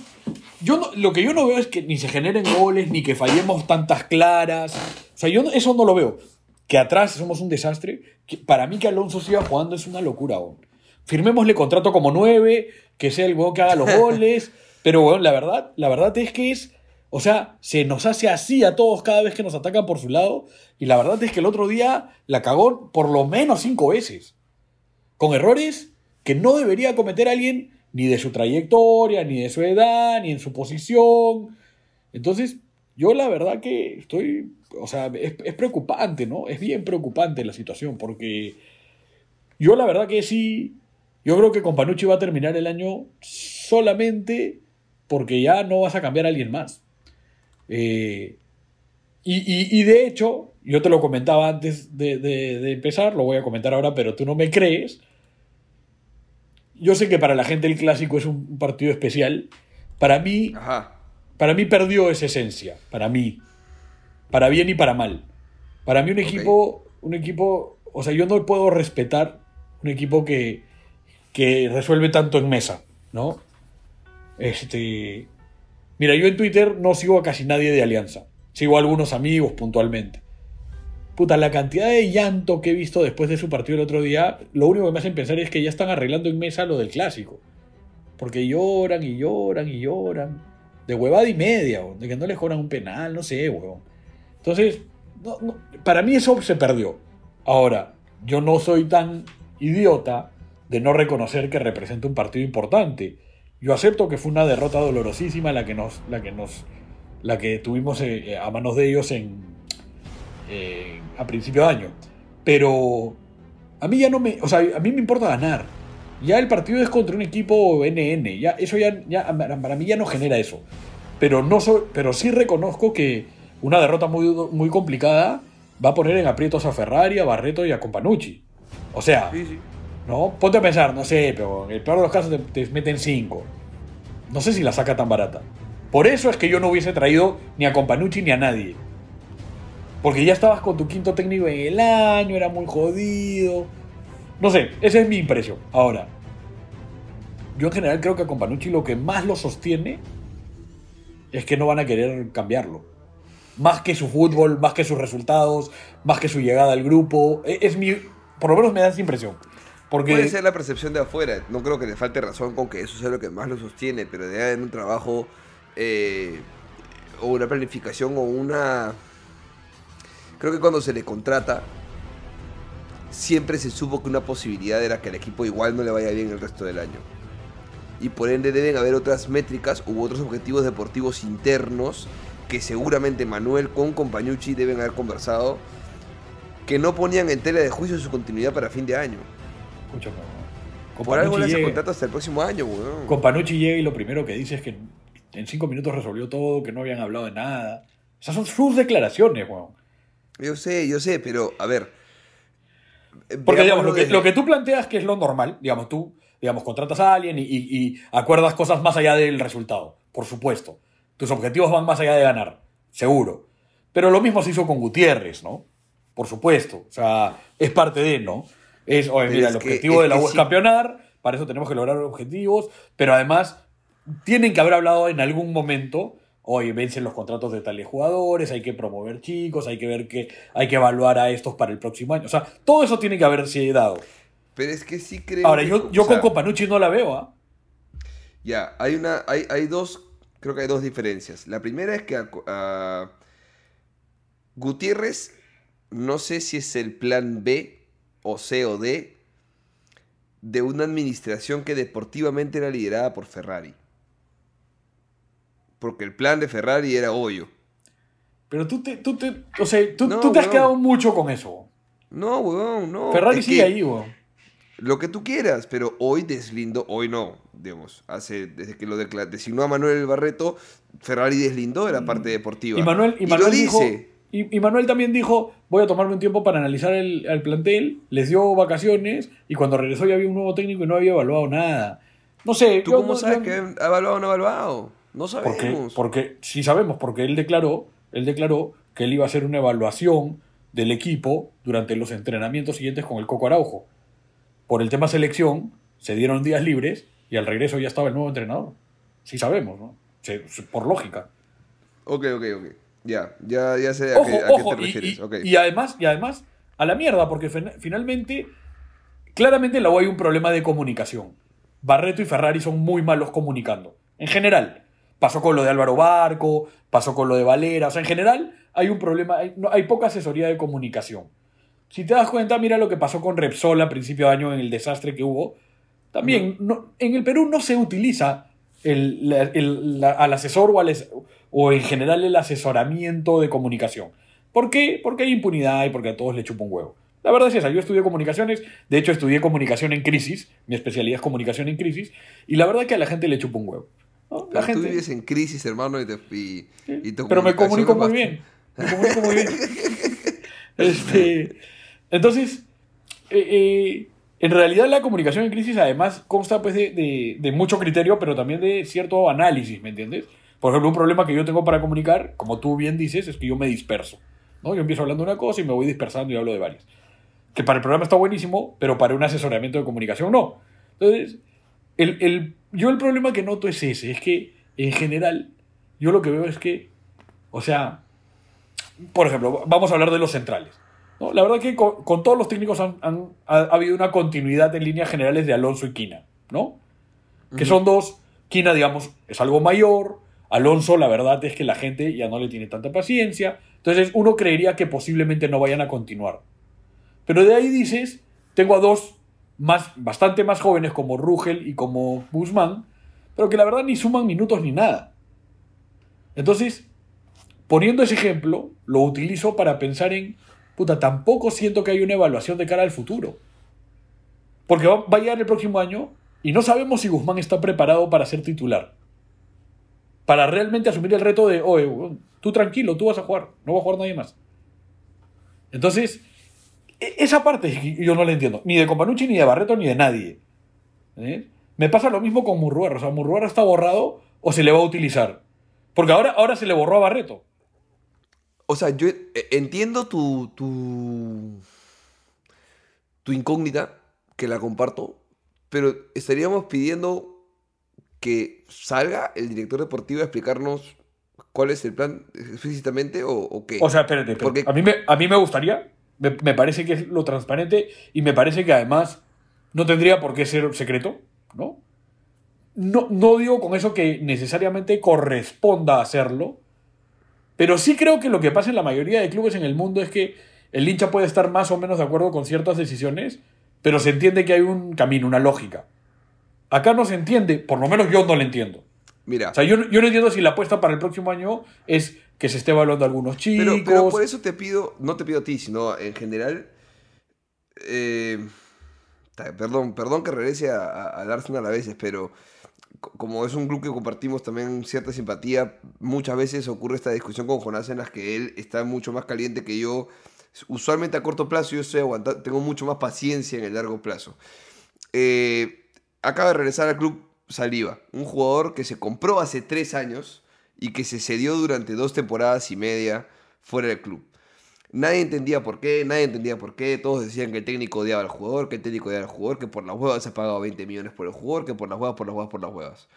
yo no, lo que yo no veo es que ni se generen goles, ni que fallemos tantas claras. O sea, yo no, eso no lo veo. Que atrás somos un desastre. Que para mí que Alonso siga jugando es una locura, huevón. Firmémosle contrato como nueve, que sea el huevón que haga los goles. Pero, huevón, la verdad, la verdad es que es... O sea, se nos hace así a todos cada vez que nos atacan por su lado. Y la verdad es que el otro día la cagó por lo menos cinco veces. Con errores que no debería cometer alguien ni de su trayectoria, ni de su edad, ni en su posición. Entonces, yo la verdad que estoy... O sea, es, es preocupante, ¿no? Es bien preocupante la situación porque yo la verdad que sí... Yo creo que Compagnucci va a terminar el año solamente porque ya no vas a cambiar a alguien más. Eh, y, y, y de hecho, yo te lo comentaba antes de, de, de empezar, lo voy a comentar ahora, pero tú no me crees. Yo sé que para la gente el clásico es un partido especial. Para mí, Ajá. para mí perdió esa esencia. Para mí, para bien y para mal. Para mí un equipo, okay. un equipo, o sea, yo no puedo respetar un equipo que, que resuelve tanto en mesa, ¿no? Este. Mira, yo en Twitter no sigo a casi nadie de Alianza. Sigo a algunos amigos puntualmente. Puta, la cantidad de llanto que he visto después de su partido el otro día, lo único que me hacen pensar es que ya están arreglando en mesa lo del clásico. Porque lloran y lloran y lloran. De huevada y media, de que no les cobran un penal, no sé, huevón. Entonces, no, no, para mí eso se perdió. Ahora, yo no soy tan idiota de no reconocer que representa un partido importante. Yo acepto que fue una derrota dolorosísima la que nos, la que nos, la que tuvimos eh, a manos de ellos en, eh, a principio de año. Pero a mí ya no me, o sea, a mí me importa ganar. Ya el partido es contra un equipo N N. Ya eso ya, ya para mí ya no genera eso. Pero no, so, pero sí reconozco que una derrota muy, muy complicada va a poner en aprietos a Ferrari, a Barreto y a Compagnucci. O sea. Sí, sí. ¿No? Ponte a pensar, no sé, pero en el peor de los casos te, te meten cinco. No sé si la saca tan barata. Por eso es que yo no hubiese traído ni a Compagnucci ni a nadie. Porque ya estabas con tu quinto técnico en el año, era muy jodido. No sé, esa es mi impresión. Ahora, yo en general creo que a Compagnucci lo que más lo sostiene es que no van a querer cambiarlo. Más que su fútbol, más que sus resultados, más que su llegada al grupo. Es, es mi, por lo menos me da esa impresión. Porque... Puede ser la percepción de afuera, no creo que le falte razón con que eso sea lo que más lo sostiene, pero debe haber un trabajo eh, o una planificación o una... Creo que cuando se le contrata, siempre se supo que una posibilidad era que al equipo igual no le vaya bien el resto del año. Y por ende deben haber otras métricas u otros objetivos deportivos internos que seguramente Manuel con Compagnucci deben haber conversado, que no ponían en tela de juicio su continuidad para fin de año. Escúchame, por algo le hace contrato hasta el próximo año, weón. Compagnucci llega y lo primero que dice es que en cinco minutos resolvió todo, que no habían hablado de nada. Esas son sus declaraciones, weón. Yo sé, yo sé, pero a ver. Porque digamos, lo que, desde... lo que tú planteas que es lo normal, digamos, tú digamos, contratas a alguien y, y, y acuerdas cosas más allá del resultado, por supuesto. Tus objetivos van más allá de ganar, seguro. Pero lo mismo se hizo con Gutiérrez, ¿no? Por supuesto, o sea, es parte de, ¿no? Es, oye, mira, es el objetivo que, de la U es sí. campeonar, para eso tenemos que lograr objetivos, pero además tienen que haber hablado en algún momento, o, oye, vencen los contratos de tales jugadores, hay que promover chicos, hay que ver que hay que evaluar a estos para el próximo año. O sea, todo eso tiene que haberse dado. Pero es que sí creo. Ahora, que, yo, yo con sea, Compagnucci no la veo, ¿ah? ¿eh? Ya, hay una. Hay, hay dos. Creo que hay dos diferencias. La primera es que a, a Gutiérrez, no sé si es el plan B o C o D de una administración que deportivamente era liderada por Ferrari. Porque el plan de Ferrari era hoyo. Pero tú te, tú te, o sea, tú, no, tú te has quedado mucho con eso. No, weón, no. Ferrari es sigue ahí, weón. Lo que tú quieras, pero hoy deslindó, hoy no, digamos, hace, desde que lo declaró, designó a Manuel Barreto, Ferrari deslindó de la parte deportiva. Y Manuel, y Manuel y dijo, dice. Y, y Manuel también dijo, voy a tomarme un tiempo para analizar el, el plantel, les dio vacaciones, y cuando regresó ya había un nuevo técnico y no había evaluado nada. No sé. ¿Tú yo, cómo no, sabes yo, que ha evaluado o no ha evaluado? No sabemos. Porque, porque sí sabemos, porque él declaró, él declaró que él iba a hacer una evaluación del equipo durante los entrenamientos siguientes con el Coco Araujo. Por el tema selección, se dieron días libres y al regreso ya estaba el nuevo entrenador. Sí sabemos, ¿no? Se, se, por lógica. Ok, ok, ok. Ya, ya, ya sé ojo, a, qué, ojo, a qué te refieres. Y, okay. y, y, además, y además, a la mierda, porque fin, finalmente, claramente en la U hay un problema de comunicación. Barreto y Ferrari son muy malos comunicando. En general. Pasó con lo de Álvaro Barco, pasó con lo de Valera. O sea, en general hay un problema, hay, no, hay poca asesoría de comunicación. Si te das cuenta, mira lo que pasó con Repsol a principio de año en el desastre que hubo. También, no. No, en el Perú no se utiliza el, la, el, la, al asesor o, al, o en general el asesoramiento de comunicación. ¿Por qué? Porque hay impunidad y porque a todos les chupa un huevo. La verdad es esa, yo estudié comunicaciones, de hecho estudié comunicación en crisis, mi especialidad es comunicación en crisis, y la verdad es que a la gente le chupa un huevo. ¿No? La gente... Tú vives en crisis, hermano, y te, y, ¿sí? y te Pero me comunico muy bien, me comunico muy bien. Este... Entonces, eh, eh, en realidad la comunicación en crisis además consta pues, de, de, de mucho criterio, pero también de cierto análisis, ¿me entiendes? Por ejemplo, un problema que yo tengo para comunicar, como tú bien dices, es que yo me disperso, ¿no? Yo empiezo hablando de una cosa y me voy dispersando y hablo de varias. Que para el programa está buenísimo, pero para un asesoramiento de comunicación no. Entonces, el, el, yo el problema que noto es ese, es que en general yo lo que veo es que, o sea, por ejemplo, vamos a hablar de los centrales. No, la verdad que con, con todos los técnicos han, han, ha, ha habido una continuidad en líneas generales de Alonso y Quina, ¿no? Que uh-huh. son dos, Quina, digamos, es algo mayor, Alonso, la verdad es que la gente ya no le tiene tanta paciencia, entonces uno creería que posiblemente no vayan a continuar. Pero de ahí dices, tengo a dos más, bastante más jóvenes como Rugel y como Guzmán, pero que la verdad ni suman minutos ni nada. Entonces, poniendo ese ejemplo, lo utilizo para pensar en puta, tampoco siento que hay una evaluación de cara al futuro. Porque va, va a llegar el próximo año y no sabemos si Guzmán está preparado para ser titular. Para realmente asumir el reto de, oye, tú tranquilo, tú vas a jugar, no va a jugar nadie más. Entonces, esa parte yo no la entiendo, ni de Compagnucci, ni de Barreto, ni de nadie. ¿Eh? Me pasa lo mismo con Murruera. O sea, Murruera está borrado o se le va a utilizar. Porque ahora, ahora se le borró a Barreto. O sea, yo entiendo tu, tu, tu incógnita, que la comparto, pero estaríamos pidiendo que salga el director deportivo a explicarnos cuál es el plan explícitamente o, o qué. O sea, espérate, espérate. Porque... A, mí me, a mí me gustaría, me, me parece que es lo transparente y me parece que además no tendría por qué ser secreto, ¿no? No, no digo con eso que necesariamente corresponda hacerlo, pero sí creo que lo que pasa en la mayoría de clubes en el mundo es que el hincha puede estar más o menos de acuerdo con ciertas decisiones, pero se entiende que hay un camino, una lógica. Acá no se entiende, por lo menos yo no lo entiendo. Mira, o sea, yo, yo no entiendo si la apuesta para el próximo año es que se esté evaluando a algunos chicos. Pero, pero por eso te pido, no te pido a ti, sino en general, eh, perdón, perdón que regrese al Arsenal a veces, pero... Como es un club que compartimos también cierta simpatía, muchas veces ocurre esta discusión con Jonás en las que él está mucho más caliente que yo. Usualmente a corto plazo yo sé aguantar, tengo mucho más paciencia en el largo plazo. Eh, acaba de regresar al club Saliba, un jugador que se compró hace tres años y que se cedió durante dos temporadas y media fuera del club. Nadie entendía por qué, nadie entendía por qué, todos decían que el técnico odiaba al jugador, que el técnico odiaba al jugador, que por las huevas se ha pagado veinte millones por el jugador, que por las huevas, por las huevas, por las huevas.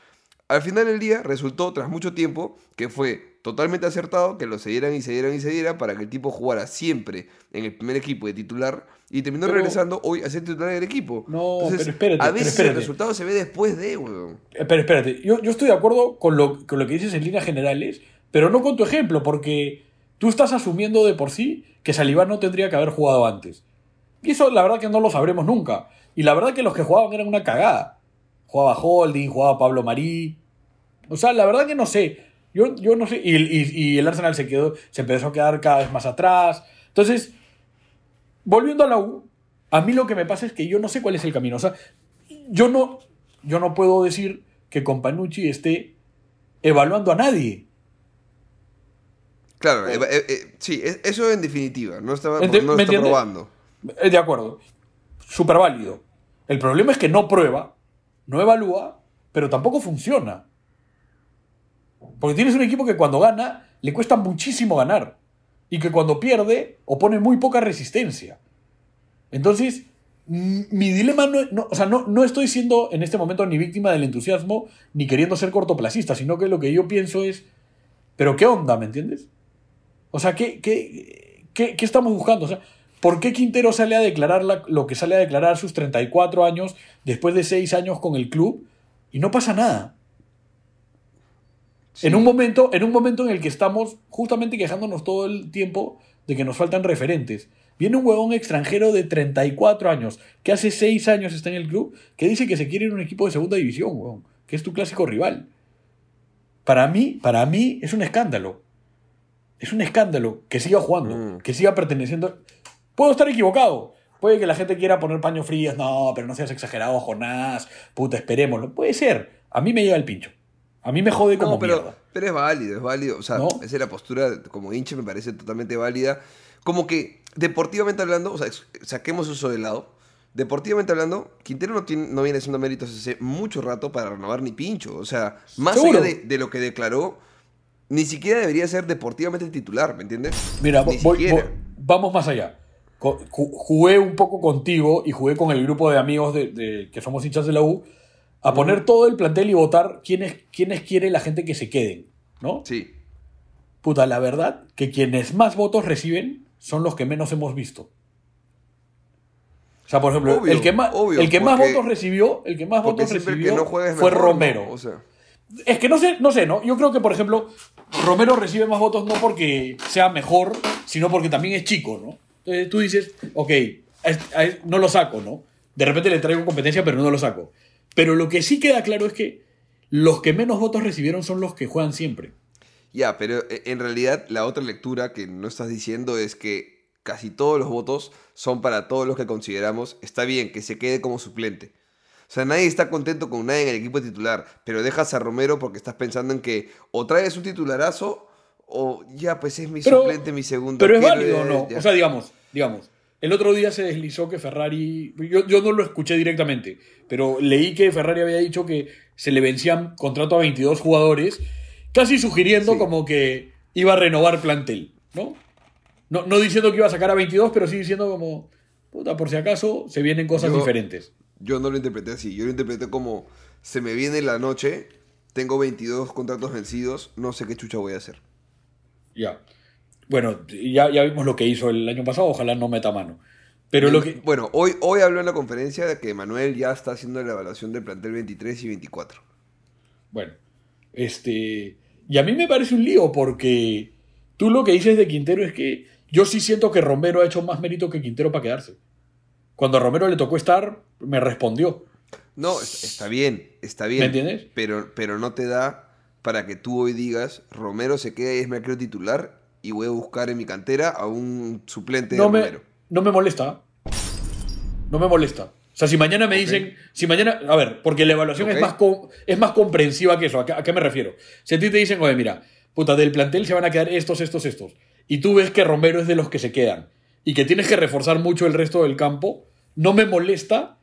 Al final del día resultó, tras mucho tiempo, que fue totalmente acertado que lo cedieran y cedieran y cedieran para que el tipo jugara siempre en el primer equipo de titular y terminó pero, regresando hoy a ser titular del equipo. No, entonces, pero espérate. A veces espérate. El resultado se ve después de, weón. Pero espérate, yo, yo estoy de acuerdo con lo, con lo que dices en líneas generales, pero no con tu ejemplo, porque tú estás asumiendo de por sí que Saliba no tendría que haber jugado antes. Y eso la verdad que no lo sabremos nunca. Y la verdad que los que jugaban eran una cagada. Jugaba Holding, jugaba Pablo Marí. O sea, la verdad que no sé. Yo, yo no sé. Y, y, y el Arsenal se quedó, se empezó a quedar cada vez más atrás. Entonces, volviendo a la U, a mí lo que me pasa es que yo no sé cuál es el camino. O sea, yo no, yo no puedo decir que Compagnucci esté evaluando a nadie. Claro, eh, eh, eh, sí, eso en definitiva. No está, ente, no está probando. De acuerdo. Súper válido. El problema es que no prueba, no evalúa, pero tampoco funciona. Porque tienes un equipo que cuando gana le cuesta muchísimo ganar y que cuando pierde opone muy poca resistencia. Entonces, mi dilema no, no, o sea, no, no estoy siendo en este momento ni víctima del entusiasmo ni queriendo ser cortoplacista, sino que lo que yo pienso es, ¿pero qué onda? ¿Me entiendes? O sea, ¿qué, qué, qué, qué estamos buscando? O sea, ¿por qué Quintero sale a declarar la, lo que sale a declarar sus treinta y cuatro años después de seis años con el club y no pasa nada? Sí. En un momento, en un momento en el que estamos justamente quejándonos todo el tiempo de que nos faltan referentes. Viene un huevón extranjero de treinta y cuatro años, que hace seis años está en el club, que dice que se quiere ir a un equipo de segunda división, huevón, que es tu clásico rival. Para mí, para mí es un escándalo. Es un escándalo que siga jugando, mm. que siga perteneciendo. Puedo estar equivocado. Puede que la gente quiera poner paños fríos. No, pero no seas exagerado, Jonás. Puta, esperémoslo. Puede ser. A mí me llega el pincho. A mí me jode como no, pero, mierda. Pero es válido, es válido. O sea, ¿no? Esa es la postura como hincha, me parece totalmente válida. Como que, deportivamente hablando, o sea, saquemos eso de lado. Deportivamente hablando, Quintero no, tiene, no viene haciendo méritos hace mucho rato para renovar ni pincho. O sea, más ¿Seguro? allá de, de lo que declaró, ni siquiera debería ser deportivamente titular, ¿me entiendes? Mira, voy, voy, vamos más allá. Jugué un poco contigo y jugué con el grupo de amigos de, de, que somos hinchas de la U. A poner todo el plantel y votar quiénes, quiénes quiere la gente que se queden, ¿no? Sí. Puta, la verdad que quienes más votos reciben son los que menos hemos visto. O sea, por ejemplo, obvio, el que más, obvio, el que porque, más votos recibió, el que más votos recibió no fue mejor, Romero. No, o sea. Es que no sé, no sé, ¿no? Yo creo que, por ejemplo, Romero recibe más votos no porque sea mejor, sino porque también es chico, ¿no? Entonces tú dices, ok, a, a, no lo saco, ¿no? De repente le traigo competencia, pero no lo saco. Pero lo que sí queda claro es que los que menos votos recibieron son los que juegan siempre. Ya, pero en realidad la otra lectura que no estás diciendo es que casi todos los votos son para todos los que consideramos está bien que se quede como suplente. O sea, nadie está contento con nadie en el equipo titular, pero dejas a Romero porque estás pensando en que o traes un titularazo o ya, pues es mi pero, suplente, mi segundo. Pero es quiero, válido o no. Ya. O sea, digamos, digamos. El otro día se deslizó que Ferrari... Yo, yo no lo escuché directamente, pero leí que Ferrari había dicho que se le vencían contrato a veintidós jugadores, casi sugiriendo sí. como que iba a renovar plantel, ¿no? ¿no? No diciendo que iba a sacar a veintidós, pero sí diciendo como... Puta, por si acaso se vienen cosas yo, diferentes. Yo no lo interpreté así. Yo lo interpreté como... Se me viene la noche, tengo veintidós contratos vencidos, no sé qué chucha voy a hacer. Ya. Bueno, ya, ya vimos lo que hizo el año pasado, ojalá no meta mano. Pero lo que... Bueno, hoy, hoy habló en la conferencia de que Manuel ya está haciendo la evaluación del plantel veintitrés y veinticuatro. Bueno, este... Y a mí me parece un lío porque tú lo que dices de Quintero es que yo sí siento que Romero ha hecho más mérito que Quintero para quedarse. Cuando a Romero le tocó estar, me respondió. No, está bien, está bien. ¿Me entiendes? Pero, pero no te da para que tú hoy digas, Romero se queda y es mercado titular... Y voy a buscar en mi cantera a un suplente no de Romero. Me, no me molesta. No me molesta. O sea, si mañana me okay. dicen... si mañana A ver, porque la evaluación okay. es, más com, es más comprensiva que eso. ¿A qué, a qué me refiero? Si a ti te dicen, oye, mira, puta, del plantel se van a quedar estos, estos, estos. Y tú ves que Romero es de los que se quedan. Y que tienes que reforzar mucho el resto del campo. No me molesta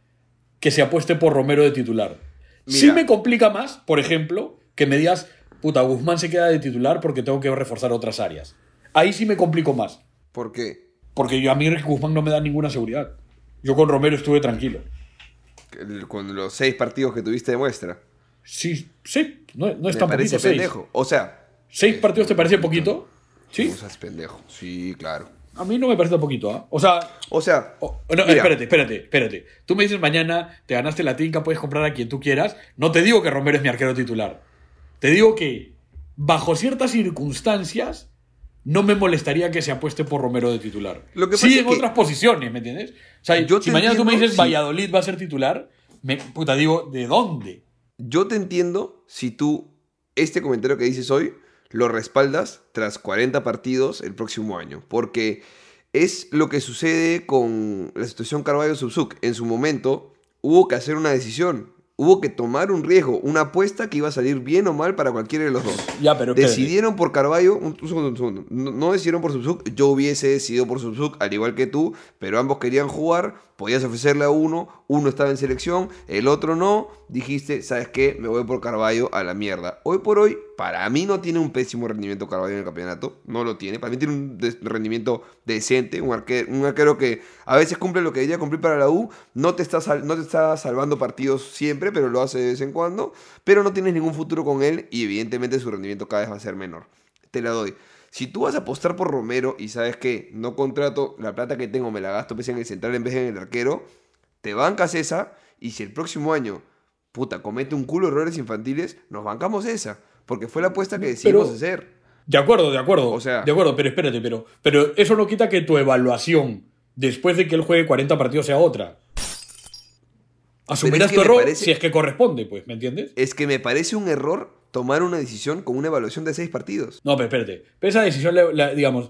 que se apueste por Romero de titular. Mira. Sí me complica más, por ejemplo, que me digas, puta, Guzmán se queda de titular porque tengo que reforzar otras áreas. Ahí sí me complico más. ¿Por qué? Porque yo, a mí Guzmán no me da ninguna seguridad. Yo con Romero estuve tranquilo. Con los seis partidos que tuviste de muestra. Sí, sí, no, no es tan poquito. Seis. Pendejo. O sea, seis partidos te parece poquito. Sí. O sea, es pendejo. Sí, claro. A mí no me parece tan poquito, ¿ah? ¿eh? O sea. O sea. O, no, mira. espérate, espérate, espérate. Tú me dices mañana, te ganaste la tinca, puedes comprar a quien tú quieras. No te digo que Romero es mi arquero titular. Te digo que, bajo ciertas circunstancias, no me molestaría que se apueste por Romero de titular. Lo que pasa sí, es en que otras posiciones, ¿me entiendes? O sea, yo si mañana entiendo, tú me dices si... Valladolid va a ser titular, me, puta, digo, ¿de dónde? Yo te entiendo si tú este comentario que dices hoy lo respaldas tras cuarenta partidos el próximo año. Porque es lo que sucede con la situación Carvalho-Subzuk. En su momento hubo que hacer una decisión. Hubo que tomar un riesgo, una apuesta que iba a salir bien o mal para cualquiera de los dos. Ya, pero decidieron por Carvalho, un, un segundo, un segundo. No, no decidieron por Subzuk. Yo hubiese decidido por Subzuk, al igual que tú, pero ambos querían jugar, podías ofrecerle a uno, uno estaba en selección, el otro no. Dijiste, ¿sabes qué? Me voy por Carvalho a la mierda. Hoy por hoy, para mí no tiene un pésimo rendimiento Carvalho en el campeonato, no lo tiene. Para mí tiene un des- rendimiento decente, un arquero, un arquero que a veces cumple lo que debería cumplir para la U, no te está, sal- no te está salvando partidos siempre, pero lo hace de vez en cuando, pero no tienes ningún futuro con él y evidentemente su rendimiento cada vez va a ser menor. Te la doy. Si tú vas a apostar por Romero y sabes que no contrato, la plata que tengo me la gasto pese en el central en vez de en el arquero, te bancas esa y si el próximo año, puta, comete un culo de errores infantiles, nos bancamos esa, porque fue la apuesta que decidimos pero, hacer. De acuerdo, de acuerdo. O sea, de acuerdo, pero espérate, pero, pero eso no quita que tu evaluación después de que él juegue cuarenta partidos sea otra. Asumirás es que tu error parece, si es que corresponde, pues, ¿me entiendes? Es que me parece un error tomar una decisión con una evaluación de seis partidos. No, pero espérate. Pero esa decisión, la, la, digamos,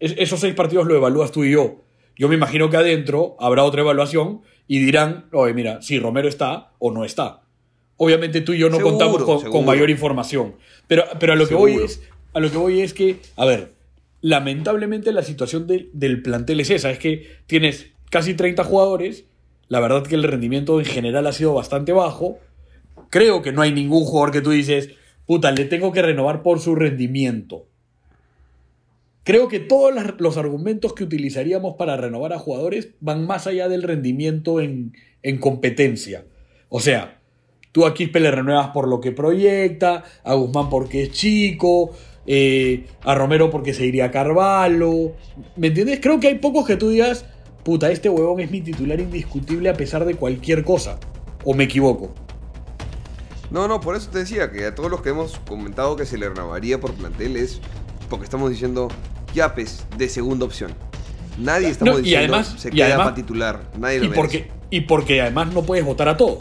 es, esos seis partidos lo evalúas tú y yo. Yo me imagino que adentro habrá otra evaluación y dirán, oye, mira, si Romero está o no está. Obviamente tú y yo no seguro, contamos con, con mayor información. Pero, pero a, lo que voy es, a lo que voy es que, a ver, lamentablemente la situación de, del plantel es esa. Es que tienes casi treinta jugadores. La verdad que el rendimiento en general ha sido bastante bajo. Creo que no hay ningún jugador que tú dices, puta, le tengo que renovar por su rendimiento. Creo que todos los argumentos que utilizaríamos para renovar a jugadores van más allá del rendimiento en, en competencia. O sea, tú a Quispe le renuevas por lo que proyecta, a Guzmán porque es chico, eh, a Romero porque se iría a Carvalho. ¿Me entiendes? Creo que hay pocos que tú digas, puta, este huevón es mi titular indiscutible a pesar de cualquier cosa. ¿O me equivoco? No, no, por eso te decía que a todos los que hemos comentado que se le renovaría por plantel es porque estamos diciendo yapes de segunda opción. Nadie estamos no, y diciendo además, se y queda además, para titular. Nadie lo y porque, y porque además no puedes votar a todos.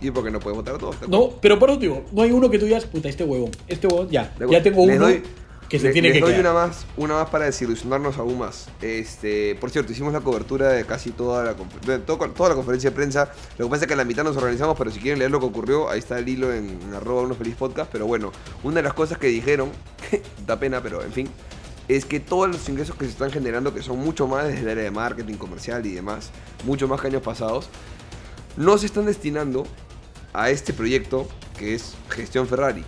Y porque no puedes votar a todos. No, pero por eso te digo, no hay uno que tú digas, puta, este huevón, este huevón, ya, ya tengo uno. Doy... Que se Le, tiene les que doy una más, una más para desilusionarnos aún más. Este, por cierto, hicimos la cobertura de casi toda la, de todo, toda la conferencia de prensa. Lo que pasa es que en la mitad nos organizamos, pero si quieren leer lo que ocurrió, ahí está el hilo en, en arroba unofelizpodcast. Pero bueno, una de las cosas que dijeron, da pena, pero en fin, es que todos los ingresos que se están generando, que son mucho más desde el área de marketing comercial y demás, mucho más que años pasados, no se están destinando a este proyecto que es Gestión Ferrari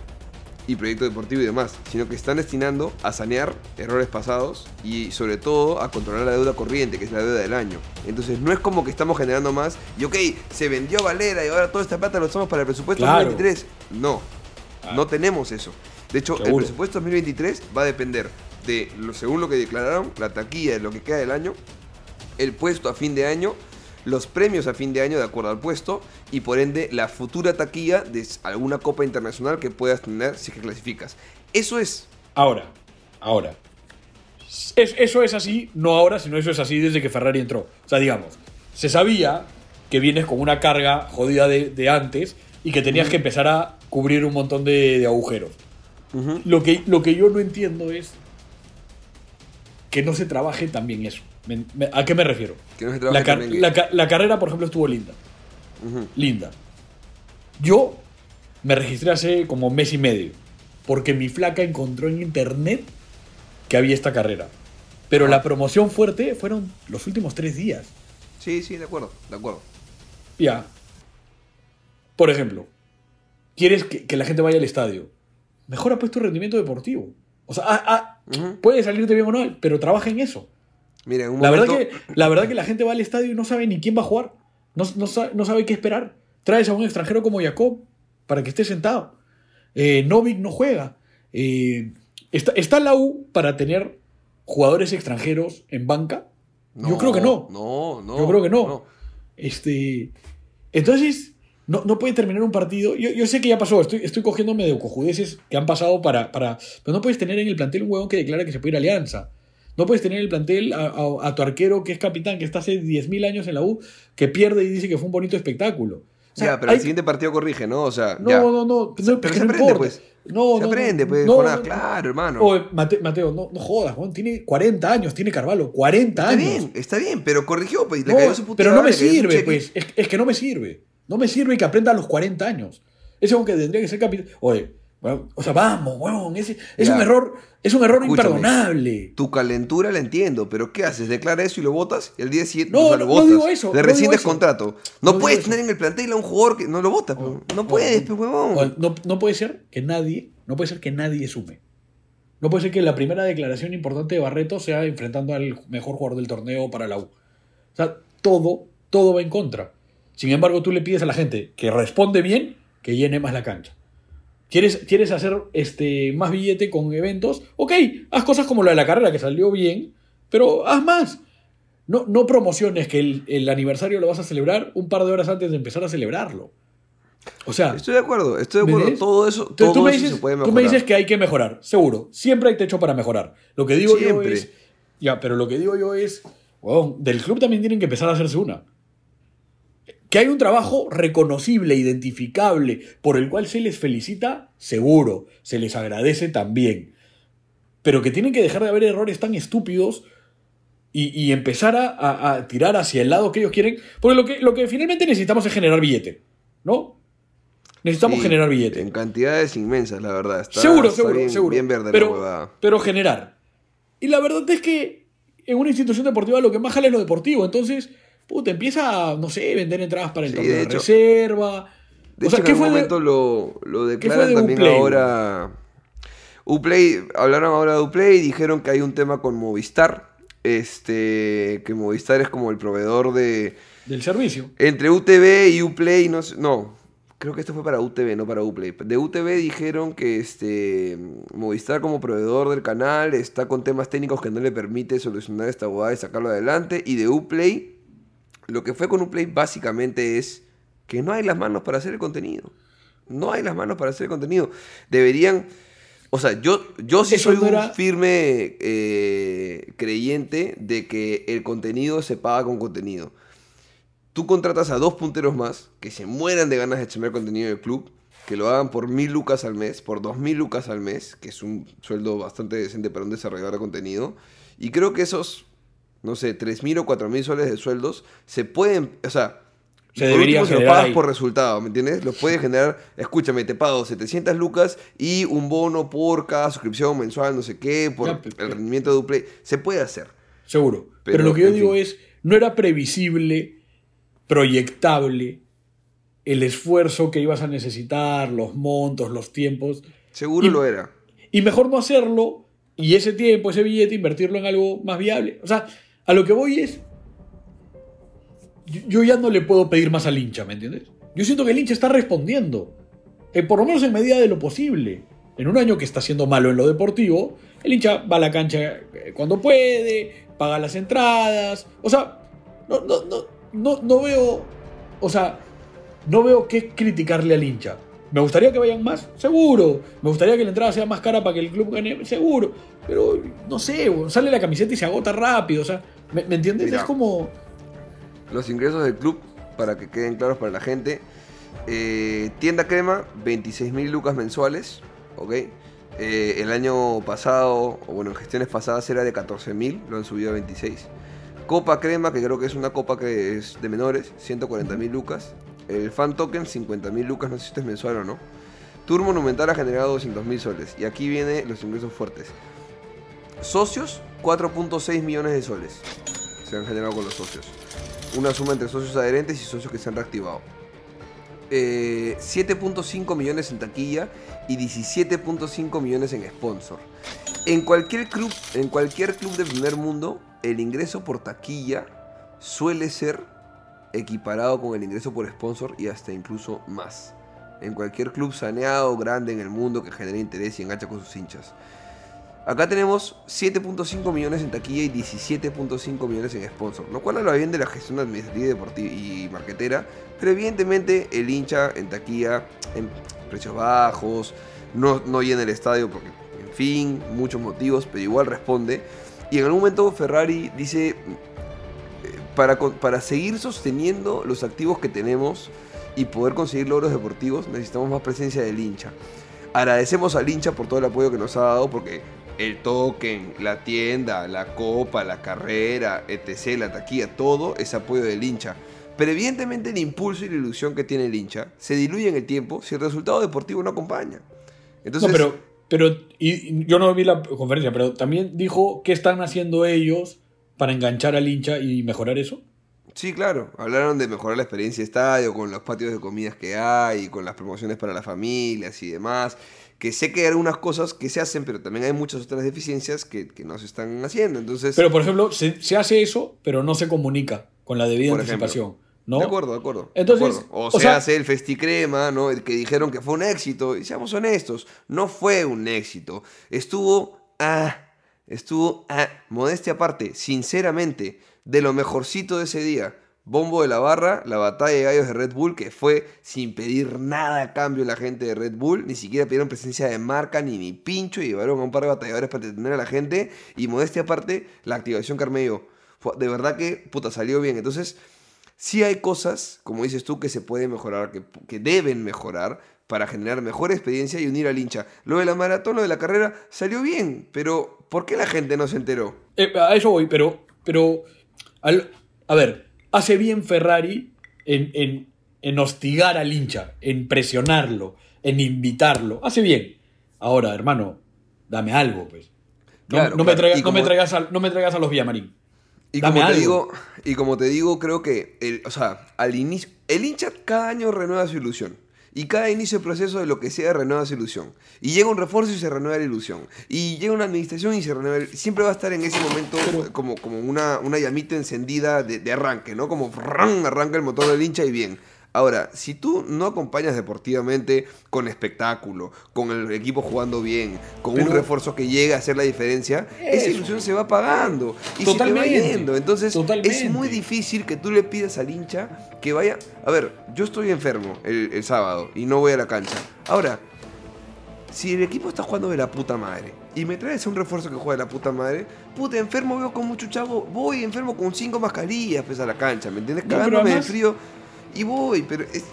y proyecto deportivo y demás, sino que están destinando a sanear errores pasados y sobre todo a controlar la deuda corriente, que es la deuda del año. Entonces no es como que estamos generando más y ok, se vendió Valera y ahora toda esta plata lo usamos para el presupuesto claro. dos mil veintitrés. No, ah. no tenemos eso. De hecho, seguro. El presupuesto dos mil veintitrés va a depender de, según lo que declararon, la taquilla de lo que queda del año, el puesto a fin de año, los premios a fin de año de acuerdo al puesto y por ende la futura taquilla de alguna copa internacional que puedas tener si es que clasificas. Eso es. Ahora, ahora. Es, eso es así, no ahora, sino eso es así desde que Ferrari entró. O sea, digamos, se sabía que vienes con una carga jodida de, de antes y que tenías uh-huh. que empezar a cubrir un montón de, de agujeros. Uh-huh. Lo que, lo que yo no entiendo es que no se trabaje también eso. ¿A qué me refiero? Que no se trabaje la, car- también, la, ca- la carrera, por ejemplo, estuvo linda. Uh-huh. Linda. Yo me registré hace como mes y medio porque mi flaca encontró en internet que había esta carrera. Pero ah. la promoción fuerte fueron los últimos tres días. Sí, sí, de acuerdo, de acuerdo. Ya. Por ejemplo, quieres que, que la gente vaya al estadio. Mejora pues tu rendimiento deportivo. O sea, ah, ah, uh-huh. puede salirte bien o no, pero trabaja en eso. Mira, en un la, momento... verdad que, la verdad que la gente va al estadio y no sabe ni quién va a jugar. No, no, no sabe qué esperar. Traes a un extranjero como Jacob. para que esté sentado. Eh, Novik no juega. Eh, está, ¿Está la U para tener jugadores extranjeros en banca? No, Yo creo que no. No, no. Yo creo que no. no. Este, entonces... No, no puede terminar un partido. Yo, yo sé que ya pasó. Estoy, estoy cogiéndome de cojudeces que han pasado para, para... Pero no puedes tener en el plantel un huevón que declara que se puede ir a Alianza. No puedes tener en el plantel a, a, a tu arquero que es capitán, que está hace diez mil años en la U, que pierde y dice que fue un bonito espectáculo. O sea, ya, pero hay... el siguiente partido corrige, ¿no? O sea, no, ya. no, no. no pero pero se no aprende, pues. No, se no, aprende, pues. No, Jonás, no, claro, hermano. Oye, Mateo, Mateo no, no jodas, Juan. Tiene cuarenta años, tiene Carvalho. cuarenta años. Está bien, está bien, pero corrigió, pues. Le no, cayó su puta pero no me sirve, pues. Es, es que no me sirve. No me sirve que aprenda a los cuarenta años. Ese aunque tendría que ser capitán. Oye, bueno, o sea, vamos, huevón. Es ya. un error, es un error Escúchame, imperdonable. Tu calentura la entiendo, pero ¿qué haces? Declara eso y lo votas y el día siguiente no, o sea, lo no, votas. No digo eso. Le no rescindes contrato. No, no puedes tener en el plantel a un jugador que no lo vota. No, no puedes, pues, huevón. No, no puede ser que nadie, no puede ser que nadie sume. No puede ser que la primera declaración importante de Barreto sea enfrentando al mejor jugador del torneo para la U. O sea, todo, todo va en contra. Sin embargo, tú le pides a la gente que responde bien, que llene más la cancha. ¿Quieres, quieres hacer este, más billete con eventos? Ok, haz cosas como la de la carrera, que salió bien, pero haz más. No, no promociones que el, el aniversario lo vas a celebrar un par de horas antes de empezar a celebrarlo. O sea... Estoy de acuerdo, estoy de acuerdo. Todo eso, todo tú me dices, eso se puede mejorar. Tú me dices que hay que mejorar, seguro. Siempre hay techo para mejorar. Lo que digo Siempre. yo es... Ya, pero lo que digo yo es... Wow, del club también tienen que empezar a hacerse una. Que hay un trabajo reconocible, identificable, por el cual se les felicita, seguro. Se les agradece también. Pero que tienen que dejar de haber errores tan estúpidos y, y empezar a, a, a tirar hacia el lado que ellos quieren. Porque lo que, lo que finalmente necesitamos es generar billete, ¿no? Necesitamos sí, generar billete. En cantidades inmensas, la verdad. Está, seguro, está seguro, bien, seguro. Bien verde pero, la huevada. Pero generar. Y la verdad es que en una institución deportiva lo que más jala es lo deportivo. Entonces... Puta, empieza a, no sé, vender entradas para el sí, torneo de, de hecho, reserva. De o sea, hecho, ¿qué en algún momento de, lo, lo declaran de también Uplay? ahora. Uplay, hablaron ahora de Uplay y dijeron que hay un tema con Movistar. Este, que Movistar es como el proveedor de... Del servicio. Entre U T V y Uplay, no sé, no, creo que esto fue para U T V, no para Uplay. De U T V dijeron que este Movistar como proveedor del canal está con temas técnicos que no le permite solucionar esta jugada y sacarlo adelante. Y de Uplay... Lo que fue con Uplay básicamente es que no hay las manos para hacer el contenido. No hay las manos para hacer el contenido. Deberían... O sea, yo, yo sí soy un era... firme eh, creyente de que el contenido se paga con contenido. Tú contratas a dos punteros más que se mueran de ganas de chambear contenido del club, que lo hagan por mil lucas al mes, por dos mil lucas al mes, que es un sueldo bastante decente para un desarrollador de contenido. Y creo que esos... no sé, tres mil o cuatro mil soles de sueldos, se pueden, o sea, se debería último, se lo pagas ahí. Por resultado, ¿me entiendes? Los puedes generar, escúchame, te pago setecientas lucas y un bono por cada suscripción mensual, no sé qué, por ya, pero, el rendimiento de Uplay. Se puede hacer. Seguro. Pero, pero lo que yo digo fin. es, no era previsible, proyectable, el esfuerzo que ibas a necesitar, los montos, los tiempos. Seguro y, lo era. Y mejor no hacerlo y ese tiempo, ese billete, invertirlo en algo más viable. O sea... A lo que voy es... Yo ya no le puedo pedir más al hincha, ¿me entiendes? Yo siento que el hincha está respondiendo. Eh, por lo menos en medida de lo posible. En un año que está siendo malo en lo deportivo, el hincha va a la cancha cuando puede, paga las entradas. O sea, no, no, no, no, no veo... O sea, no veo qué criticarle al hincha. ¿Me gustaría que vayan más? Seguro. ¿Me gustaría que la entrada sea más cara para que el club gane? Seguro. Pero, no sé, sale la camiseta y se agota rápido. O sea, ¿me, ¿me entiendes? Mira, es como... Los ingresos del club, para que queden claros para la gente. Eh, tienda Crema, veintiséis mil lucas mensuales. ¿Ok? Eh, el año pasado, o bueno, en gestiones pasadas era de catorce mil. Lo han subido a veintiséis. Copa Crema, que creo que es una copa que es de menores, ciento cuarenta mil lucas. El fan token, cincuenta mil lucas, no sé si este es mensual o no. Tour Monumental ha generado doscientos mil soles. Y aquí vienen los ingresos fuertes. Socios, cuatro punto seis millones de soles se han generado con los socios. Una suma entre socios adherentes y socios que se han reactivado. Eh, siete punto cinco millones en taquilla y diecisiete punto cinco millones en sponsor. En cualquier club, en cualquier club del primer mundo, el ingreso por taquilla suele ser equiparado con el ingreso por sponsor y hasta incluso más. en cualquier club saneado, grande en el mundo, que genere interés y engancha con sus hinchas. Acá tenemos siete punto cinco millones en taquilla y diecisiete punto cinco millones en sponsor, lo cual habla bien de la gestión administrativa deportiva y marketera, pero evidentemente el hincha en taquilla, en precios bajos, no, no llena el estadio porque, en fin, muchos motivos, pero igual responde. Y en algún momento Ferrari dice, para, para seguir sosteniendo los activos que tenemos y poder conseguir logros deportivos, necesitamos más presencia del hincha. Agradecemos al hincha por todo el apoyo que nos ha dado, porque el token, la tienda, la copa, la carrera, etcétera, la taquilla, todo es apoyo del hincha. Pero evidentemente el impulso y la ilusión que tiene el hincha se diluye en el tiempo si el resultado deportivo no acompaña. Entonces, no, pero, pero y, yo no vi la conferencia, pero también dijo qué están haciendo ellos para enganchar al hincha y mejorar eso. Sí, claro. Hablaron de mejorar la experiencia de estadio con los patios de comidas que hay, con las promociones para las familias y demás. Que sé que hay algunas cosas que se hacen, pero también hay muchas otras deficiencias que, que no se están haciendo. Entonces, pero, por ejemplo, se, se hace eso, pero no se comunica con la debida anticipación. Ejemplo, ¿no? De acuerdo, de acuerdo. Entonces, de acuerdo. O, o se sea, hace el Festicrema, ¿no? El que dijeron que fue un éxito. Y seamos honestos, no fue un éxito. Estuvo a... Estuvo, ah, modestia aparte, sinceramente, de lo mejorcito de ese día. Bombo de la barra, la batalla de gallos de Red Bull, que fue sin pedir nada a cambio la gente de Red Bull. Ni siquiera pidieron presencia de marca, ni ni pincho, y llevaron a un par de batalladores para entretener a la gente. Y modestia aparte, la activación Carmello. De verdad que, puta, salió bien. Entonces, sí hay cosas, como dices tú, que se pueden mejorar, que, que deben mejorar para generar mejor experiencia y unir al hincha. Lo de la maratón, lo de la carrera, salió bien, pero... ¿Por qué la gente no se enteró? Eh, a eso voy, pero... pero al, a ver, hace bien Ferrari en, en, en hostigar al hincha, en presionarlo, en invitarlo. Hace bien. Ahora, hermano, dame algo, pues. No, claro, no, me, traiga, como, no, me, traigas a, no me traigas a los Villamarín. Y dame como te algo. Digo, y como te digo, creo que... El, o sea, al inicio... El hincha cada año renueva su ilusión. Y cada inicio del proceso de lo que sea renueva su ilusión. Y llega un refuerzo y se renueva la ilusión. Y llega una administración y se renueva... El... Siempre va a estar en ese momento como, como una, una llamita encendida de, de arranque, ¿no? Como ¡ran! Arranca el motor del hincha y bien. Ahora, si tú no acompañas deportivamente con espectáculo, con el equipo jugando bien, con pero un refuerzo que llega a hacer la diferencia, eso, esa ilusión se va apagando. Y totalmente, se te va yendo. Entonces, totalmente. Es muy difícil que tú le pidas al hincha que vaya... A ver, yo estoy enfermo el, el sábado y no voy a la cancha. Ahora, si el equipo está jugando de la puta madre y me traes un refuerzo que juega de la puta madre, puta, enfermo veo con mucho chavo, voy enfermo con cinco mascarillas pues, a la cancha, ¿me entiendes? Cagándome no, además... de frío... Y voy, pero es.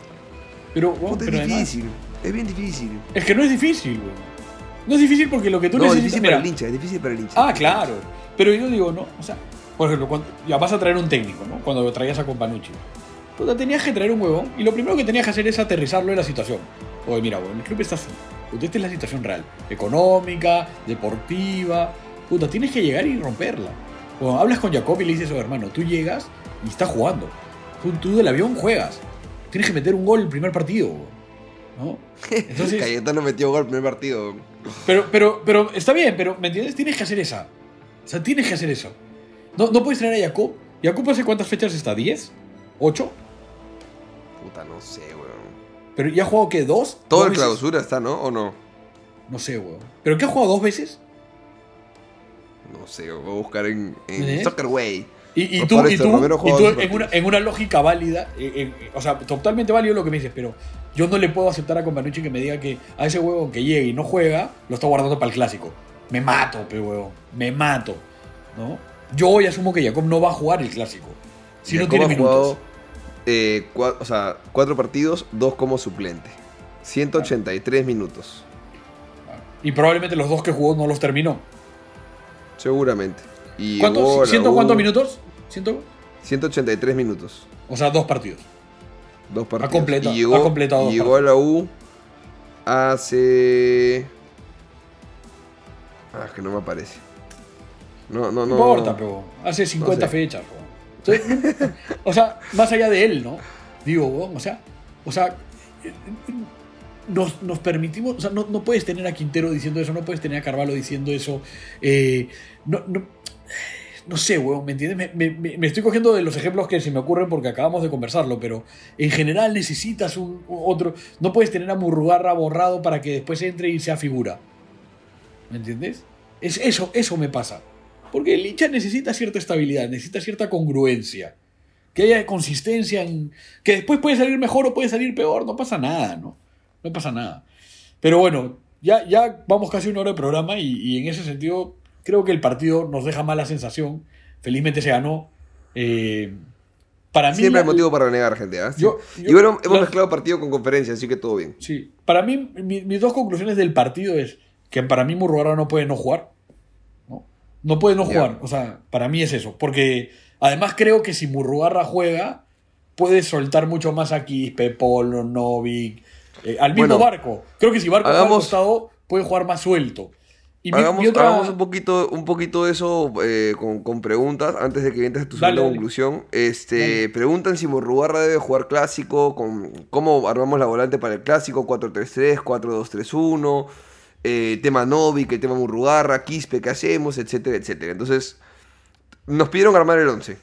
Pero, wow, pero es difícil. Además, es bien difícil. Es que no es difícil, güey. No es difícil porque lo que tú no, necesitas. Es difícil para el hincha, es difícil para el hincha. Ah, claro. Pero yo digo, no. O sea, por ejemplo, cuando, ya vas a traer un técnico, ¿no? Cuando traías a Compagnucci. Puta, tenías que traer un huevón y lo primero que tenías que hacer es aterrizarlo en la situación. Oye, mira, güey, el club está así. Esta es la situación real. Económica, deportiva. Puta, tienes que llegar y romperla. Cuando hablas con Jacob y le dices, oye, hermano, tú llegas y estás jugando. Tú del avión juegas. Tienes que meter un gol el primer partido, ¿no? Entonces, Cayetano metió gol el primer partido. Pero, pero, pero está bien, pero ¿me entiendes? Tienes que hacer esa. O sea, tienes que hacer eso. No, no puedes traer a Jacob. ¿Jacob hace cuántas fechas está? ¿diez? ¿ocho? Puta, no sé, weón. ¿Pero ya ha jugado qué? ¿Dos? Todo el clausura está, ¿no? ¿O no? No sé, weón. ¿Pero qué ha jugado dos veces? No sé, voy a buscar en, en Soccerway. Y, y, tú, y tú, y tú en, una, en una lógica válida, en, en, o sea, totalmente válido lo que me dices, pero yo no le puedo aceptar a Companucci que me diga que a ese huevón que llegue y no juega, lo está guardando para el clásico. Me mato, pe huevón, me mato, ¿no? Yo hoy asumo que Jacob no va a jugar el clásico, si Jacob no tiene minutos. Jugado, eh, cua, o sea, cuatro partidos, dos como suplente, ciento ochenta y tres ah. minutos. Ah. Y probablemente los dos que jugó no los terminó. Seguramente. Y ¿Cuántos? ¿Ciento cuántos minutos? ¿Ciento? ciento ochenta y tres minutos. O sea, dos partidos. Dos partidos. Ha completado, y llegó, ha completado y llegó a la U hace... Ah, es que no me aparece. No, no, no. No importa, pero hace cincuenta no sé. fechas. Entonces, o sea, más allá de él, ¿no? Digo, o sea, o sea nos, nos permitimos... O sea, no, no puedes tener a Quintero diciendo eso, no puedes tener a Carvalho diciendo eso. Eh, no... no no sé, weón, ¿me entiendes? Me, me, me estoy cogiendo de los ejemplos que se me ocurren porque acabamos de conversarlo, pero en general necesitas un otro, no puedes tener a Murrugarra borrado para que después entre y sea figura, ¿me entiendes? Es eso, eso me pasa, porque el hincha necesita cierta estabilidad, necesita cierta congruencia, que haya consistencia en que después puede salir mejor o puede salir peor, no pasa nada, no, no pasa nada. Pero bueno, ya, ya vamos casi una hora de programa y, y en ese sentido creo que el partido nos deja mala sensación. Felizmente se ganó. Eh, para mí siempre hay motivo para renegar, gente, ¿eh? Sí. yo, yo, y bueno, hemos la, mezclado partido con conferencia, así que todo bien. Sí, para mí mi, mis dos conclusiones del partido es que para mí Murrugarra no puede no jugar, no, no puede no yeah. jugar, o sea, para mí es eso, porque además creo que si Murrugarra juega, puede soltar mucho más a Quispe, Polo, Novik, eh, al mismo bueno, Barco. Creo que si Barco hagamos, juega costado, puede jugar más suelto. Y hagamos, mi, mi otra... hagamos un poquito un poquito eso eh, con, con preguntas, antes de que entres tu dale, segunda dale. conclusión. Este, preguntan si Murrugarra debe jugar clásico, con, cómo armamos la volante para el clásico, cuatro tres tres, cuatro dos tres uno, eh, tema Novik, el tema Murrugarra, Quispe, ¿qué hacemos? Etcétera, etcétera. Entonces... nos pidieron armar el once.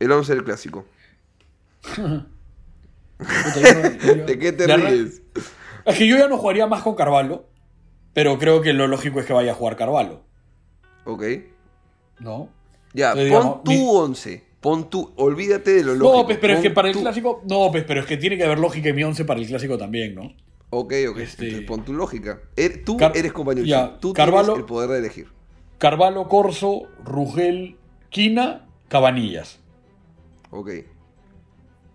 El once del clásico. ¿De qué te de ríes? Es que yo ya no jugaría más con Carvalho, pero creo que lo lógico es que vaya a jugar Carvalho. Ok. ¿No? Ya, entonces, pon digamos, tu mi... once. Pon tu... Olvídate de lo no, lógico. No, pues, pero pon es que para tu... el clásico... No, pues, pero es que tiene que haber lógica en mi once para el clásico también, ¿no? Ok, ok. Este... Entonces, pon tu lógica. Er... Tú Car... eres compañero. Ya, tú Carvalho... tienes el poder de elegir. Carvalho, Corso, Rugel... Quina, Cabanillas. Ok.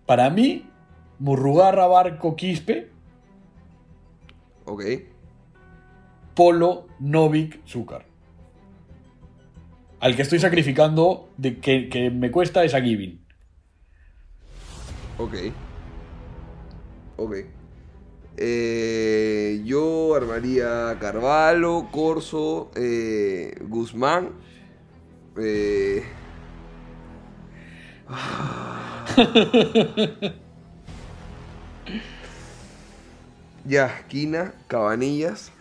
Para mí, Murrugarra, Barco, Quispe. Ok. Polo, Novik, Zúcar. Al que estoy sacrificando, de que, que me cuesta, es a Giving. Ok. Ok. Eh, yo armaría Carvalho, Corso, eh, Guzmán. Eh... Ah. Ya, esquina, Cabanillas.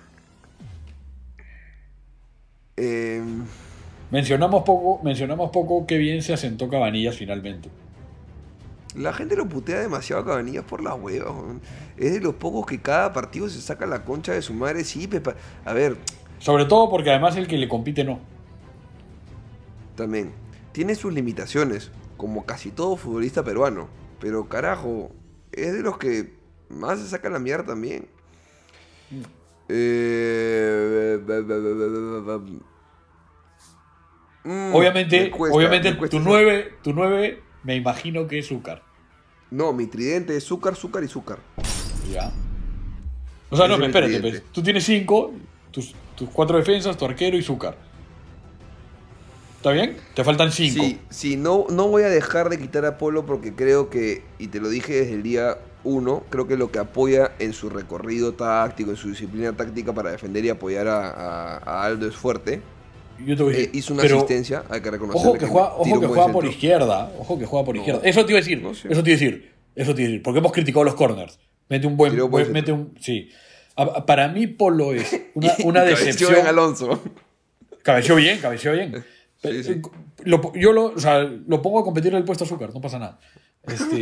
Eh... Mencionamos poco, mencionamos poco que bien se asentó Cabanillas finalmente. La gente lo putea demasiado a Cabanillas por las huevas. Es de los pocos que cada partido se saca la concha de su madre. Sí, pepa. A ver. Sobre todo porque además el que le compite no. También tiene sus limitaciones, como casi todo futbolista peruano, pero carajo, es de los que más se sacan la mierda también. Mm. Eh... Mm, obviamente, cuesta, obviamente tu nueve, tu nueve me imagino que es Zúcar. No, mi tridente es Zúcar, Zúcar y Zúcar. Ya. O sea, ese no, me espérate, pues, tú tienes cinco, tus, tus cuatro defensas, tu arquero y Zúcar. ¿Está bien? Te faltan cinco. Sí, sí, no, no voy a dejar de quitar a Polo porque creo que, y te lo dije desde el día uno, creo que lo que apoya en su recorrido táctico, en su disciplina táctica para defender y apoyar a, a, a Aldo es fuerte. Yo te voy a decir, eh, hizo una asistencia, hay que reconocerlo. Ojo que, que juega, ojo que juega por izquierda, ojo que juega por no, izquierda. Eso te iba a decir, no sé. eso te iba a decir, eso te iba a decir, porque hemos criticado los corners. Mete un buen, buen mete un, sí. A, para mí Polo es una, una decepción. Cabeció Alonso. Cabeció bien, cabeció bien. Sí, sí. Lo, yo lo, o sea, lo pongo a competir en el puesto azúcar, no pasa nada. Este,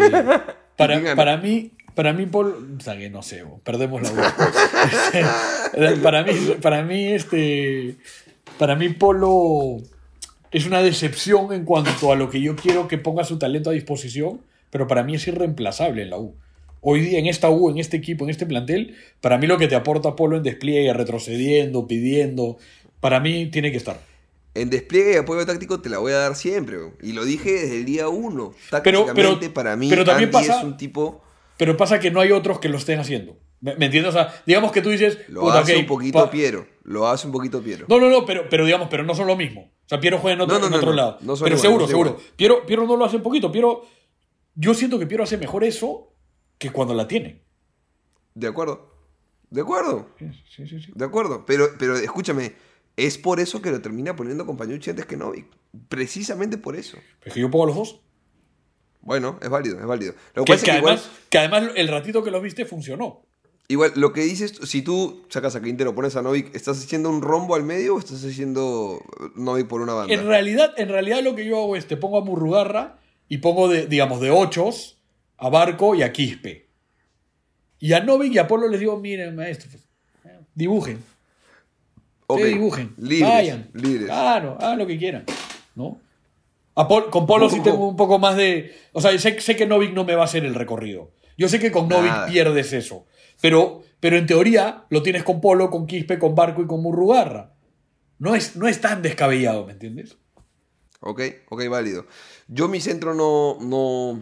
para, para mí, para mí Paul, o sea, que no sé, perdemos la boca. Este, para mí, para mí, este, para mí Polo es una decepción en cuanto a lo que yo quiero que ponga su talento a disposición, pero para mí es irreemplazable en la U. Hoy día en esta U, en este equipo, en este plantel, para mí lo que te aporta Polo en despliegue, retrocediendo, pidiendo, para mí tiene que estar. En despliegue y apoyo táctico te la voy a dar siempre, bro. Y lo dije desde el día uno. Tácticamente pero, pero, para mí pero Andy pasa, es un tipo... Pero pasa que no hay otros que lo estén haciendo. ¿Me, me entiendes? O sea, digamos que tú dices... Lo puta, hace okay, un poquito pa... Piero. Lo hace un poquito Piero. No, no, no, pero, pero digamos, pero no son lo mismo. O sea, Piero juega en otro, no, no, en no, otro no, lado. No, no pero igual, seguro, no seguro. Piero, Piero no lo hace un poquito. Piero, yo siento que Piero hace mejor eso que cuando la tiene. De acuerdo. De acuerdo. Sí, sí, sí. De acuerdo. Pero, pero escúchame... Es por eso que lo termina poniendo Compagnucci antes que Novik. Precisamente por eso. ¿Es que yo pongo a los dos? Bueno, es válido, es válido. Lo que, que, es que, además, igual... que además el ratito que los viste funcionó. Igual, lo que dices, si tú sacas a Quintero, pones a Novik, ¿estás haciendo un rombo al medio o estás haciendo Novik por una banda? En realidad, en realidad lo que yo hago es, te pongo a Murrugarra y pongo, de, digamos, de ochos a Barco y a Quispe. Y a Novik y a Polo les digo, miren, maestro, dibujen. Okay. Te dibujen, libres, vayan, libres. Claro, hagan lo que quieran, ¿no? A Pol, con Polo sí tengo un poco más de... O sea, sé, sé que Novik no me va a hacer el recorrido. Yo sé que con Novik pierdes eso. Pero, pero en teoría lo tienes con Polo, con Quispe, con Barco y con Murrugarra. No es, no es tan descabellado, ¿me entiendes? Ok, ok, válido. Yo mi centro no, no,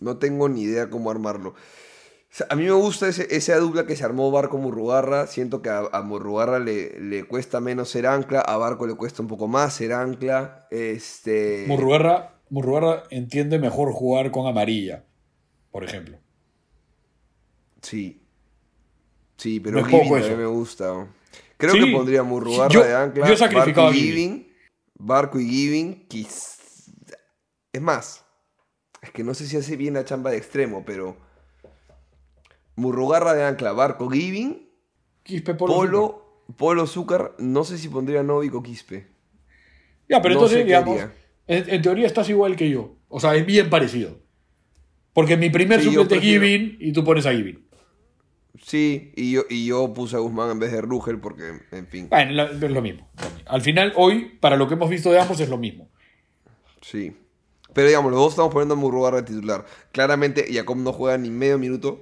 no tengo ni idea cómo armarlo. O sea, a mí me gusta ese, esa dupla que se armó Barco-Murrugarra. Siento que a, a Murrugarra le, le cuesta menos ser ancla, a Barco le cuesta un poco más ser ancla. Este... Murrugarra, Murrugarra entiende mejor jugar con amarilla, por ejemplo. Sí. Sí, pero no Giving también me gusta. Creo sí. que pondría Murrugarra yo, de ancla. Yo sacrificaba Barco y Giving. Giving. Barco y Giving. Quiz... Es más, es que no sé si hace bien la chamba de extremo, pero Murrugarra de ancla, Barco, Giving, Quispe, Polo, Polo, Polo Zúcar. No sé si pondría Novik o Quispe. Ya, pero no entonces, digamos, en, en teoría estás igual que yo. O sea, es bien parecido. Porque mi primer sí, suplente es Giving y tú pones a Giving. Sí, y yo, y yo puse a Guzmán en vez de Rugel porque, en fin. Bueno, es lo mismo. Al final, hoy, para lo que hemos visto de ambos, es lo mismo. Sí. Pero digamos, los dos estamos poniendo a Murrugarra de titular. Claramente, Jacob no juega ni medio minuto.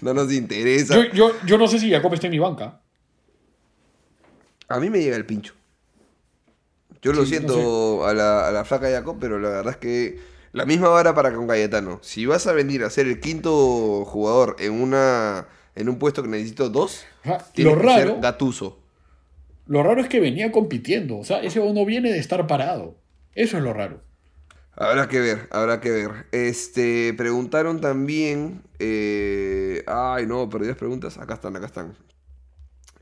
No nos interesa. Yo, yo, yo no sé si Jacob está en mi banca. A mí me llega el pincho. Yo sí, lo siento no sé. a, la, a la flaca de Jacob, pero la verdad es que... La misma vara para con Cayetano. Si vas a venir a ser el quinto jugador en una en un puesto que necesito dos, Ajá. tienes lo que raro, ser Gattuso. Lo raro es que venía compitiendo. O sea, ese uno viene de estar parado. Eso es lo raro. Habrá que ver, habrá que ver. Este, preguntaron también... Eh, ay, no, perdí las preguntas. Acá están, acá están.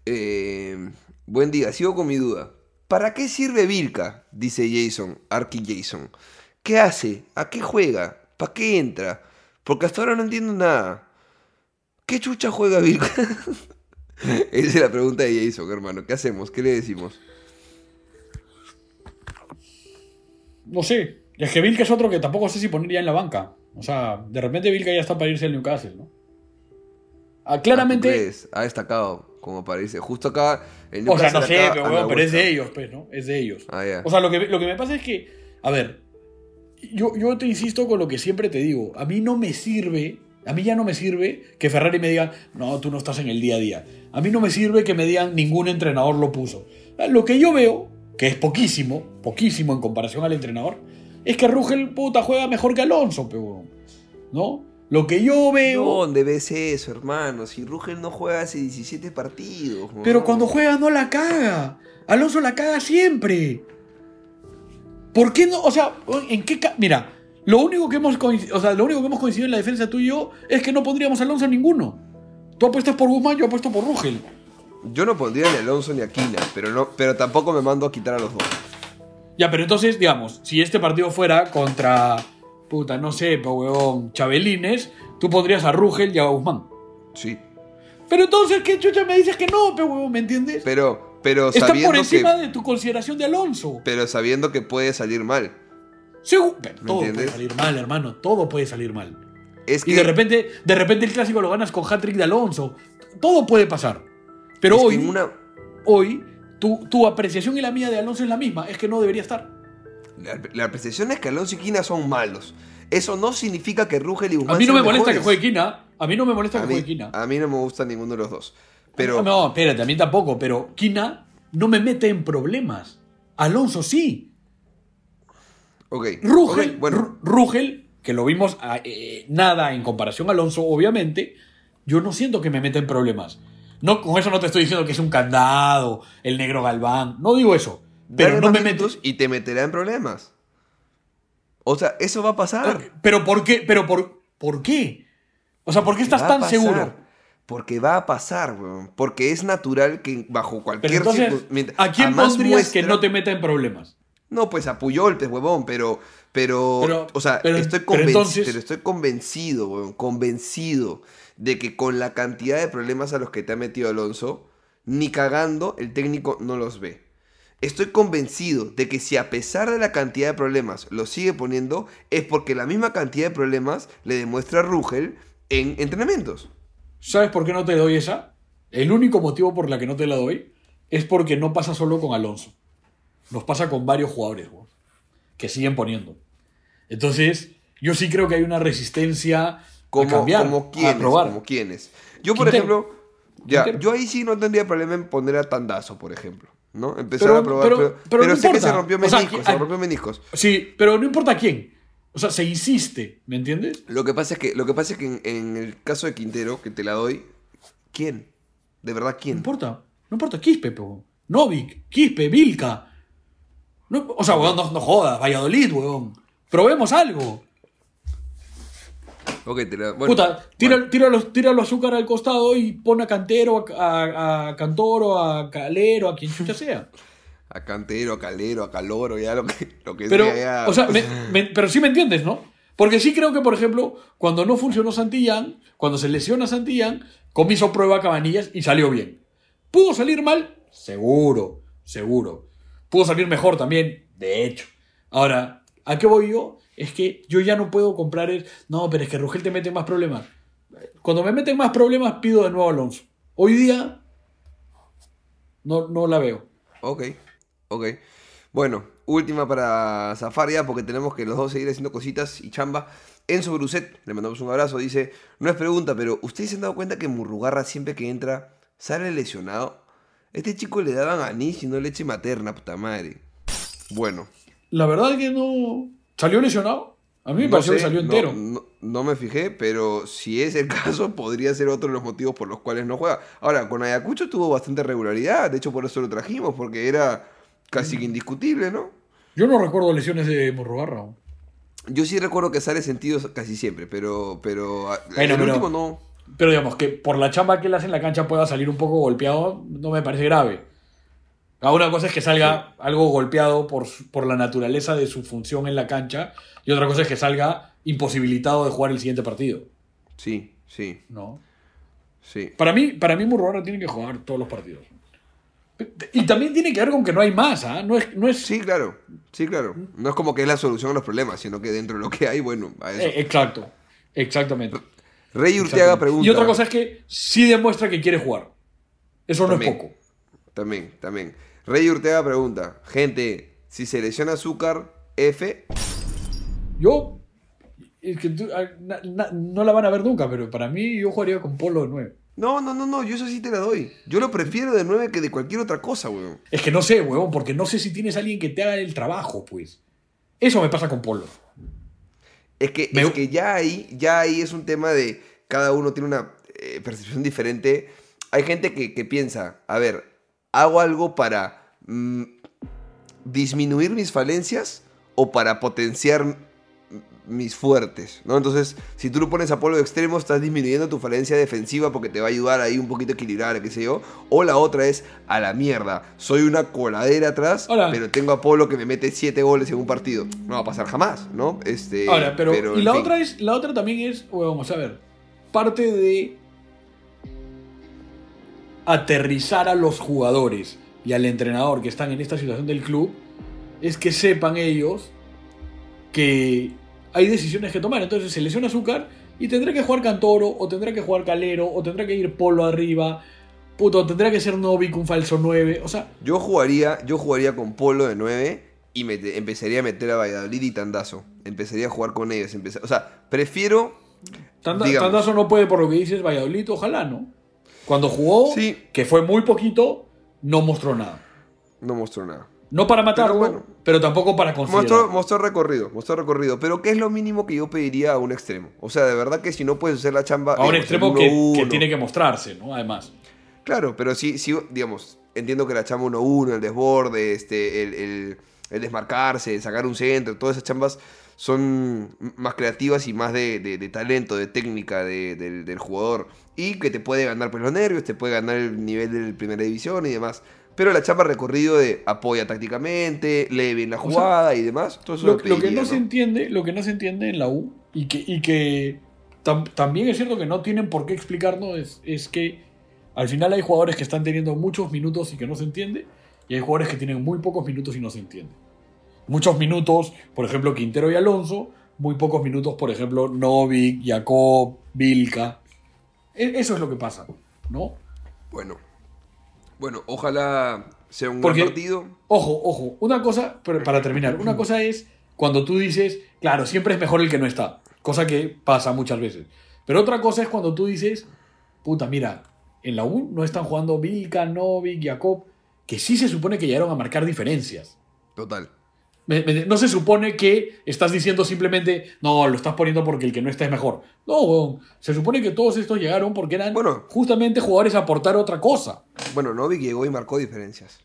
Eh, buen día, sigo con mi duda. ¿Para qué sirve Vilca? Dice Jason, Arky Jason. ¿Qué hace? ¿A qué juega? ¿Para qué entra? Porque hasta ahora no entiendo nada. ¿Qué chucha juega Virgo? Esa es la pregunta de Jason, hermano. ¿Qué hacemos? ¿Qué le decimos? No sé. Es que Vilca es otro que tampoco sé si poner ya en la banca. O sea, de repente Vilca ya está para irse al Newcastle, ¿no? Ah, claramente... Ha destacado, como parece. Justo acá... El o sea, no sé, acá, pero, bueno, pero es de ellos, pues, ¿no? Es de ellos. Ah, yeah. O sea, lo que, lo que me pasa es que... A ver... Yo, yo te insisto con lo que siempre te digo. A mí no me sirve, a mí ya no me sirve que Ferrari me diga, no, tú no estás en el día a día. A mí no me sirve que me digan, ningún entrenador lo puso. Lo que yo veo, que es poquísimo, poquísimo en comparación al entrenador, es que Rugel, puta, juega mejor que Alonso, pero, ¿no? Lo que yo veo... ¿Dónde ves eso, hermano? Si Rugel no juega hace diecisiete partidos. ¿No? Pero cuando juega no la caga. Alonso la caga siempre. ¿Por qué no? O sea, ¿en qué ca- Mira, lo único que hemos coincidido, o sea, lo único que hemos coincidido en la defensa tú y yo es que no pondríamos a Alonso en ninguno. Tú apuestas por Guzmán, yo apuesto por Rugel. Yo no pondría ni a Alonso ni a Quina, pero no, pero tampoco me mando a quitar a los dos. Ya, pero entonces, digamos, si este partido fuera contra, puta, no sé, pa huevón, Chabelines, tú pondrías a Rugel y a Guzmán. Sí. Pero entonces, ¿qué chucha me dices que no, pa huevón, me entiendes? Pero... Pero está por encima que, de tu consideración de Alonso. Pero sabiendo que puede salir mal. Sí, pero todo entiendes? Puede salir mal, hermano. Todo puede salir mal. Es que, y de repente, de repente el clásico lo ganas con hat-trick de Alonso. Todo puede pasar. Pero hoy, una... hoy tu, tu apreciación y la mía de Alonso es la misma. Es que no debería estar. La, la apreciación es que Alonso y Quina son malos. Eso no significa que Rugel y Guzmán. A mí no me molesta mejores. Que juegue Quina. A mí no me molesta a que mí, juegue Quina. A mí no me gusta ninguno de los dos. Pero... No, espérate, a mí tampoco, pero Quina no me mete en problemas. Alonso sí. Ok. Rugel, okay, bueno. Rugel que lo vimos a, eh, nada en comparación a Alonso, obviamente, yo no siento que me meta en problemas. No, con eso no te estoy diciendo que es un candado, el negro Galván, no digo eso. Pero dale no me metes. Y te meterá en problemas. O sea, eso va a pasar. ¿Pero por qué? ¿Pero por, por qué? O sea, ¿por qué estás tan seguro? Porque va a pasar, weón. Porque es natural que bajo cualquier entonces, circunstancia... ¿A quién pondrías muestra... que no te meta en problemas? No, pues a Puyol, pues, huevón, pero, Pero, pero o sea, pero, estoy, convenc- pero entonces... pero estoy convencido, weón, convencido de que con la cantidad de problemas a los que te ha metido Alonso, ni cagando el técnico no los ve. Estoy convencido de que si a pesar de la cantidad de problemas lo sigue poniendo, es porque la misma cantidad de problemas le demuestra Rügel en entrenamientos. ¿Sabes por qué no te doy esa? El único motivo por la que no te la doy es porque no pasa solo con Alonso. Nos pasa con varios jugadores, güey, que siguen poniendo. Entonces, yo sí creo que hay una resistencia como, a cambiar, como quienes, a probar. Como quienes. Yo, por Quintero. ejemplo, ya, yo ahí sí no tendría problema en poner a Tandazo, por ejemplo. ¿No? Empezar pero, a probar, pero, pero, pero, pero no sé importa. Que se rompió meniscos, o sea, que, se rompió meniscos. Sí, pero no importa quién. O sea, se insiste, ¿me entiendes? Lo que pasa es que, lo que, pasa es que en, en el caso de Quintero, que te la doy, ¿quién? ¿De verdad quién? No importa, no importa, Quispe, po. Novik, Quispe, Vilca. No, o sea, weón, no, no jodas, Valladolid, weón. Probemos algo. Ok, te la, bueno, puta, tira, bueno. tira, los, tira los azúcar al costado y pon a Cantero, a, a, a Cantoro, a Calero, a quien chucha sea. A Cantero, a Calero, a Caloro, ya lo que, lo que pero, sea. Ya. O sea, me, me, pero sí me entiendes, ¿no? Porque sí creo que, por ejemplo, cuando no funcionó Santillán, cuando se lesiona Santillán, Comiso prueba a Cabanillas y salió bien. ¿Pudo salir mal? Seguro, seguro. Pudo salir mejor también, de hecho. Ahora, ¿a qué voy yo? Es que yo ya no puedo comprar el... No, pero es que Rügel te mete más problemas. Cuando me meten más problemas, pido de nuevo a Alonso. Hoy día, no, no la veo. Ok, ok. Bueno, última para zafar ya, porque tenemos que los dos seguir haciendo cositas y chamba. Enzo Bruset, le mandamos un abrazo, dice... No es pregunta, pero ¿ustedes se han dado cuenta que Murrugarra siempre que entra sale lesionado? Este chico le daban anís y no leche materna, puta madre. Bueno. La verdad es que no... ¿Salió lesionado? A mí me no pareció sé, que salió entero. No, no, no me fijé, pero si es el caso, podría ser otro de los motivos por los cuales no juega. Ahora, con Ayacucho tuvo bastante regularidad. De hecho, por eso lo trajimos, porque era casi que indiscutible, ¿no? Yo no recuerdo lesiones de Murrugarra. Yo sí recuerdo que sale sentido casi siempre, pero, pero bueno, el pero, último no. Pero digamos que por la chamba que él hace en la cancha pueda salir un poco golpeado, no me parece grave. Una cosa es que salga algo golpeado por, por la naturaleza de su función en la cancha, y otra cosa es que salga imposibilitado de jugar el siguiente partido. Sí, sí. ¿No? Sí. Para mí, para mí Murrugarra tiene que jugar todos los partidos. Y también tiene que ver con que no hay más, ¿ah? ¿eh? No es, no es... Sí, claro. Sí, claro. No es como que es la solución a los problemas, sino que dentro de lo que hay, bueno, a eso. Exacto. Exactamente. Rey Urteaga pregunta... Y otra cosa es que sí demuestra que quiere jugar. Eso también, no es poco. También, también. Rey Urteaga pregunta, gente, si se lesiona azúcar, F. Yo, es que tú, na, na, no la van a ver nunca, pero para mí yo jugaría con Polo de nueve. No, no, no, no, yo eso sí te la doy. Yo lo prefiero de nueve que de cualquier otra cosa, weón. Es que no sé, weón, porque no sé si tienes a alguien que te haga el trabajo, pues. Eso me pasa con Polo. Es que, me... es que ya ahí, ya ahí es un tema de cada uno tiene una eh, percepción diferente. Hay gente que, que piensa, a ver, ¿hago algo para mm, disminuir mis falencias o para potenciar m- mis fuertes? ¿No? Entonces, si tú lo pones a Polo de extremo, estás disminuyendo tu falencia defensiva porque te va a ayudar ahí un poquito a equilibrar, qué sé yo. O la otra es, a la mierda, soy una coladera atrás, Hola. pero tengo a Polo que me mete siete goles en un partido. No va a pasar jamás, ¿no? Este, Ahora, pero, pero y la fin. otra es, la otra también es, bueno, vamos a ver, parte de... aterrizar a los jugadores y al entrenador que están en esta situación del club es que sepan ellos que hay decisiones que tomar. Entonces se lesiona Azúcar y tendrá que jugar Cantoro o tendrá que jugar Calero o tendrá que ir Polo arriba, puto, tendrá que ser Novik un falso nueve. O sea, yo jugaría, yo jugaría con Polo de nueve y me te, empezaría a meter a Valladolid y Tandazo. Empezaría a jugar con ellos, empezar, o sea, prefiero Tanda, Tandazo no puede por lo que dices Valladolid, ojalá, ¿no? Cuando jugó, sí. que fue muy poquito, no mostró nada. No mostró nada. No para matar, pero, bueno, pero tampoco para considerar. Mostró, mostró recorrido, mostró recorrido. Pero ¿qué es lo mínimo que yo pediría a un extremo? O sea, de verdad que si no puedes hacer la chamba... A un digamos, extremo que, uno uno que tiene que mostrarse, ¿no? Además. Claro, pero sí, sí digamos, entiendo que la chamba uno uno, el desborde, este, el, el, el desmarcarse, sacar un centro, todas esas chambas... son más creativas y más de, de, de talento, de técnica de, de, del, del jugador. Y que te puede ganar pues, los nervios, te puede ganar el nivel de primera división y demás. pero la chapa ha recorrido de apoya tácticamente, lee bien la jugada, o sea, y demás. Todo eso lo, lo, pediría, lo que no, ¿no? se entiende, lo que no se entiende en la U, y que, y que tam, también es cierto que no tienen por qué explicarnos, es, es que al final hay jugadores que están teniendo muchos minutos y que no se entiende, y hay jugadores que tienen muy pocos minutos y no se entiende. Muchos minutos, por ejemplo, Quintero y Alonso, muy pocos minutos, por ejemplo, Novik, Jacob, Vilca. Eso es lo que pasa, ¿no? Bueno, bueno, ojalá sea un Porque, gran partido. Ojo, ojo, una cosa, para terminar, una cosa es cuando tú dices, claro, siempre es mejor el que no está, cosa que pasa muchas veces. Pero otra cosa es cuando tú dices, puta, mira, en la U no están jugando Vilca, Novik, Jacob, que sí se supone que llegaron a marcar diferencias. Total. Me, me, no se supone que estás diciendo simplemente, no, lo estás poniendo porque el que no está es mejor. No, weón. Se supone que todos estos llegaron porque eran bueno, justamente jugadores a aportar otra cosa. Bueno, Novik llegó y marcó diferencias.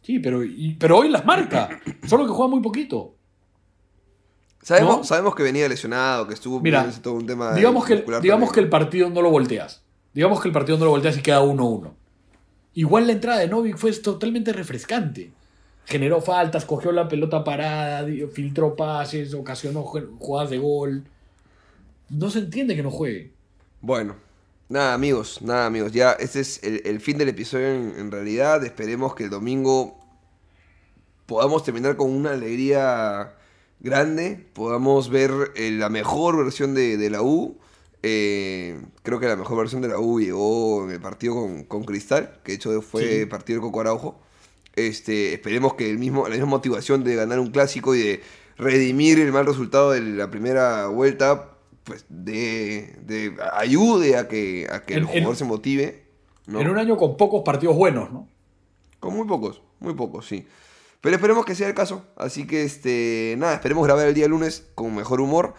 Sí, pero, y, pero hoy las marca. Solo que juega muy poquito. Sabemos, ¿no? sabemos que venía lesionado, que estuvo... Mira, todo un tema digamos, que, digamos que el partido no lo volteas. Digamos que el partido no lo volteas y queda uno uno. Igual la entrada de Novik fue totalmente refrescante. Generó faltas, cogió la pelota parada, filtró pases, ocasionó jugadas de gol. No se entiende que no juegue. Bueno, nada amigos, nada amigos. Ya este es el, el fin del episodio en, en realidad. Esperemos que el domingo podamos terminar con una alegría grande. Podamos ver eh, la mejor versión de, de la U. Eh, creo que la mejor versión de la U llegó en el partido con, con Cristal, que de hecho fue sí. partido del Coco Araujo. Este, esperemos que el mismo, la misma motivación de ganar un clásico y de redimir el mal resultado de la primera vuelta pues de, de ayude a que, a que en, el jugador en, se motive, ¿no? En un año con pocos partidos buenos, ¿no? Con muy pocos, muy pocos, sí. Pero esperemos que sea el caso. Así que este, nada, esperemos grabar el día lunes con mejor humor.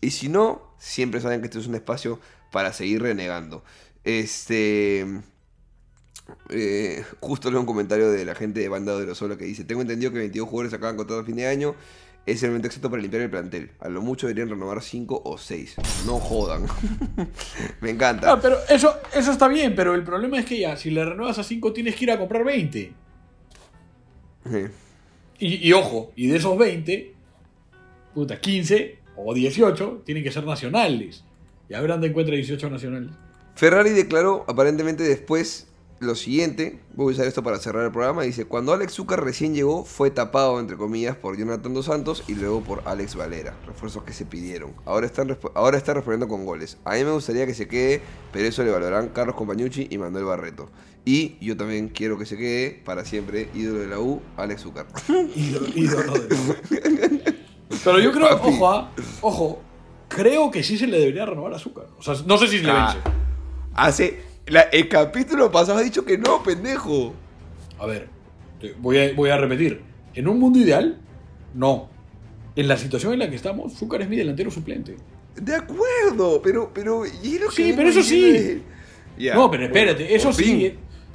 Y si no, siempre saben que este es un espacio para seguir renegando. Este... Eh, justo leo un comentario de la gente de Banda de Orosola que dice: tengo entendido que veintidós jugadores acaban contrato a fin de año. Es el momento exacto para limpiar el plantel. A lo mucho deberían renovar cinco o seis. No jodan. Me encanta. Ah, pero eso, eso está bien, pero el problema es que ya, si le renuevas a cinco, tienes que ir a comprar veinte. Sí. Y, y ojo, y de esos veinte, puta, quince o dieciocho tienen que ser nacionales. Y a ver dónde encuentra dieciocho nacionales. Ferrari declaró aparentemente después lo siguiente, voy a usar esto para cerrar el programa. Dice: cuando Alex Zucker recién llegó, fue tapado, entre comillas, por Jonathan Dos Santos y luego por Alex Valera. Refuerzos que se pidieron. Ahora están resp- ahora está respondiendo con goles. A mí me gustaría que se quede, pero eso le valorarán Carlos Compagnucci y Manuel Barreto. Y yo también quiero que se quede para siempre, ídolo de la U, Alex Zucker. ídolo, ídolo de la U. Pero yo creo, Papi. ojo, ¿eh? ojo, creo que sí se le debería renovar a Zucker. O sea, no sé si se ah, le vence. Hace... La, el capítulo pasado ha dicho que no, pendejo. A ver, voy a, voy a repetir. En un mundo ideal, no. En la situación en la que estamos, Zúcar es mi delantero suplente. De acuerdo, pero... pero ¿y lo sí, que pero eso sí. De... Yeah. No, pero espérate, por, eso por sí. Fin.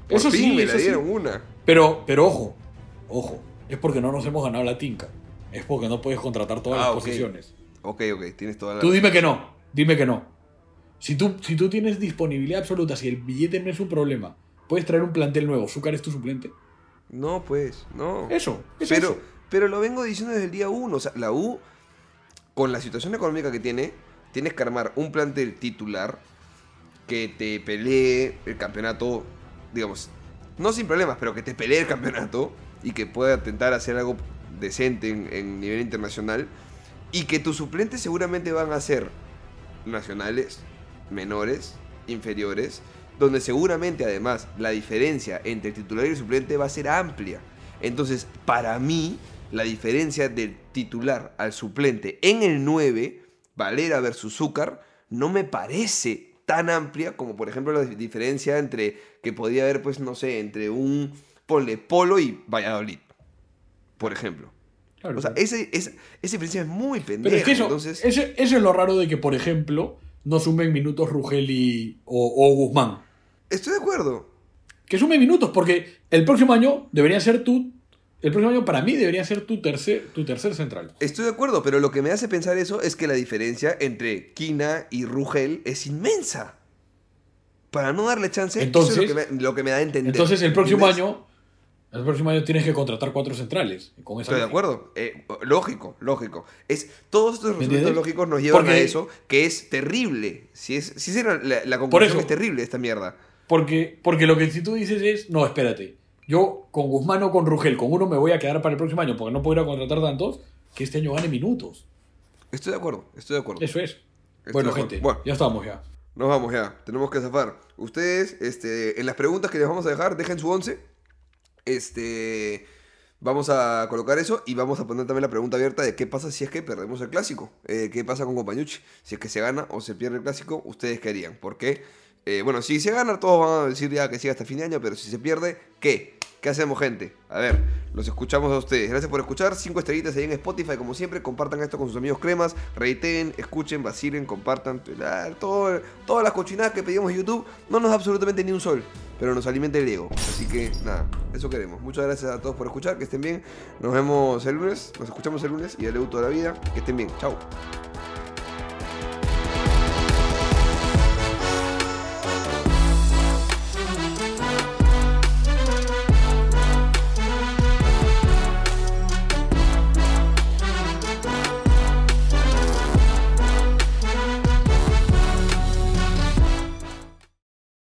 Eso por sí, fin me eso la dieron sí. una. Pero, pero ojo, ojo. Es porque no nos hemos ganado la tinca. Es porque no puedes contratar todas ah, las okay. posiciones. Ok, ok, tienes toda la... Tú dime que no, dime que no. Si tú, si tú tienes disponibilidad absoluta, si el billete no es un problema, puedes traer un plantel nuevo. ¿Zúcar es tu suplente? No, pues, no. Eso, es pero, eso. Pero lo vengo diciendo desde el día uno. O sea, la U, con la situación económica que tiene, tienes que armar un plantel titular que te pelee el campeonato, digamos, no sin problemas, pero que te pelee el campeonato y que pueda intentar hacer algo decente en, en nivel internacional, y que tus suplentes seguramente van a ser nacionales, menores, inferiores, donde seguramente además la diferencia entre el titular y el suplente va a ser amplia. Entonces, para mí, la diferencia del titular al suplente en el nueve, Valera versus Zúcar, no me parece tan amplia como, por ejemplo, la diferencia entre que podría haber, pues, no sé, entre un ponle Polo y Valladolid, por ejemplo. Claro. O sea, esa, esa, esa diferencia es muy pendeja. Pero es que eso, entonces... eso, eso es lo raro de que, por ejemplo... no sumen minutos Ruggeli o, o Guzmán. Estoy de acuerdo. Que sumen minutos, porque el próximo año debería ser tu... El próximo año para mí debería ser tu tercer, tu tercer central. Estoy de acuerdo, pero lo que me hace pensar eso es que la diferencia entre Quina y Ruggel es inmensa. Para no darle chance, entonces, eso es lo que, me, lo que me da a entender. Entonces el próximo ¿Entiendes? año El próximo año tienes que contratar cuatro centrales. Con esa Estoy lógica. de acuerdo. Eh, lógico, lógico. Es, todos estos resultados lógicos nos llevan porque, a eso, que es terrible. Si es, si es la, la conclusión eso, es terrible esta mierda. Porque, porque lo que si tú dices es, no, espérate, yo con Guzmán o con Rugel, con uno me voy a quedar para el próximo año porque no puedo ir a contratar tantos, que este año gane minutos. Estoy de acuerdo, estoy de acuerdo. Eso es. Estoy bueno, gente, bueno. ya estamos ya. Nos vamos ya, tenemos que zafar. Ustedes, este, en las preguntas que les vamos a dejar, dejen su once. Este, vamos a colocar eso y vamos a poner también la pregunta abierta de qué pasa si es que perdemos el clásico. Eh, ¿Qué pasa con Compagnucci? Si es que se gana o se pierde el clásico, ¿ustedes qué harían? Porque, eh, bueno, si se gana, todos van a decir ya que siga hasta fin de año, pero si se pierde, ¿qué? ¿Qué hacemos, gente? A ver, los escuchamos a ustedes. Gracias por escuchar. Cinco estrellitas ahí en Spotify, como siempre. Compartan esto con sus amigos cremas. Reiteen, escuchen, vacilen, compartan. Todo, todas las cochinadas que pedimos en YouTube no nos da absolutamente ni un sol, pero nos alimenta el ego. Así que, nada, eso queremos. Muchas gracias a todos por escuchar. Que estén bien. Nos vemos el lunes. Nos escuchamos el lunes. Y dale U toda la vida. Que estén bien. Chao.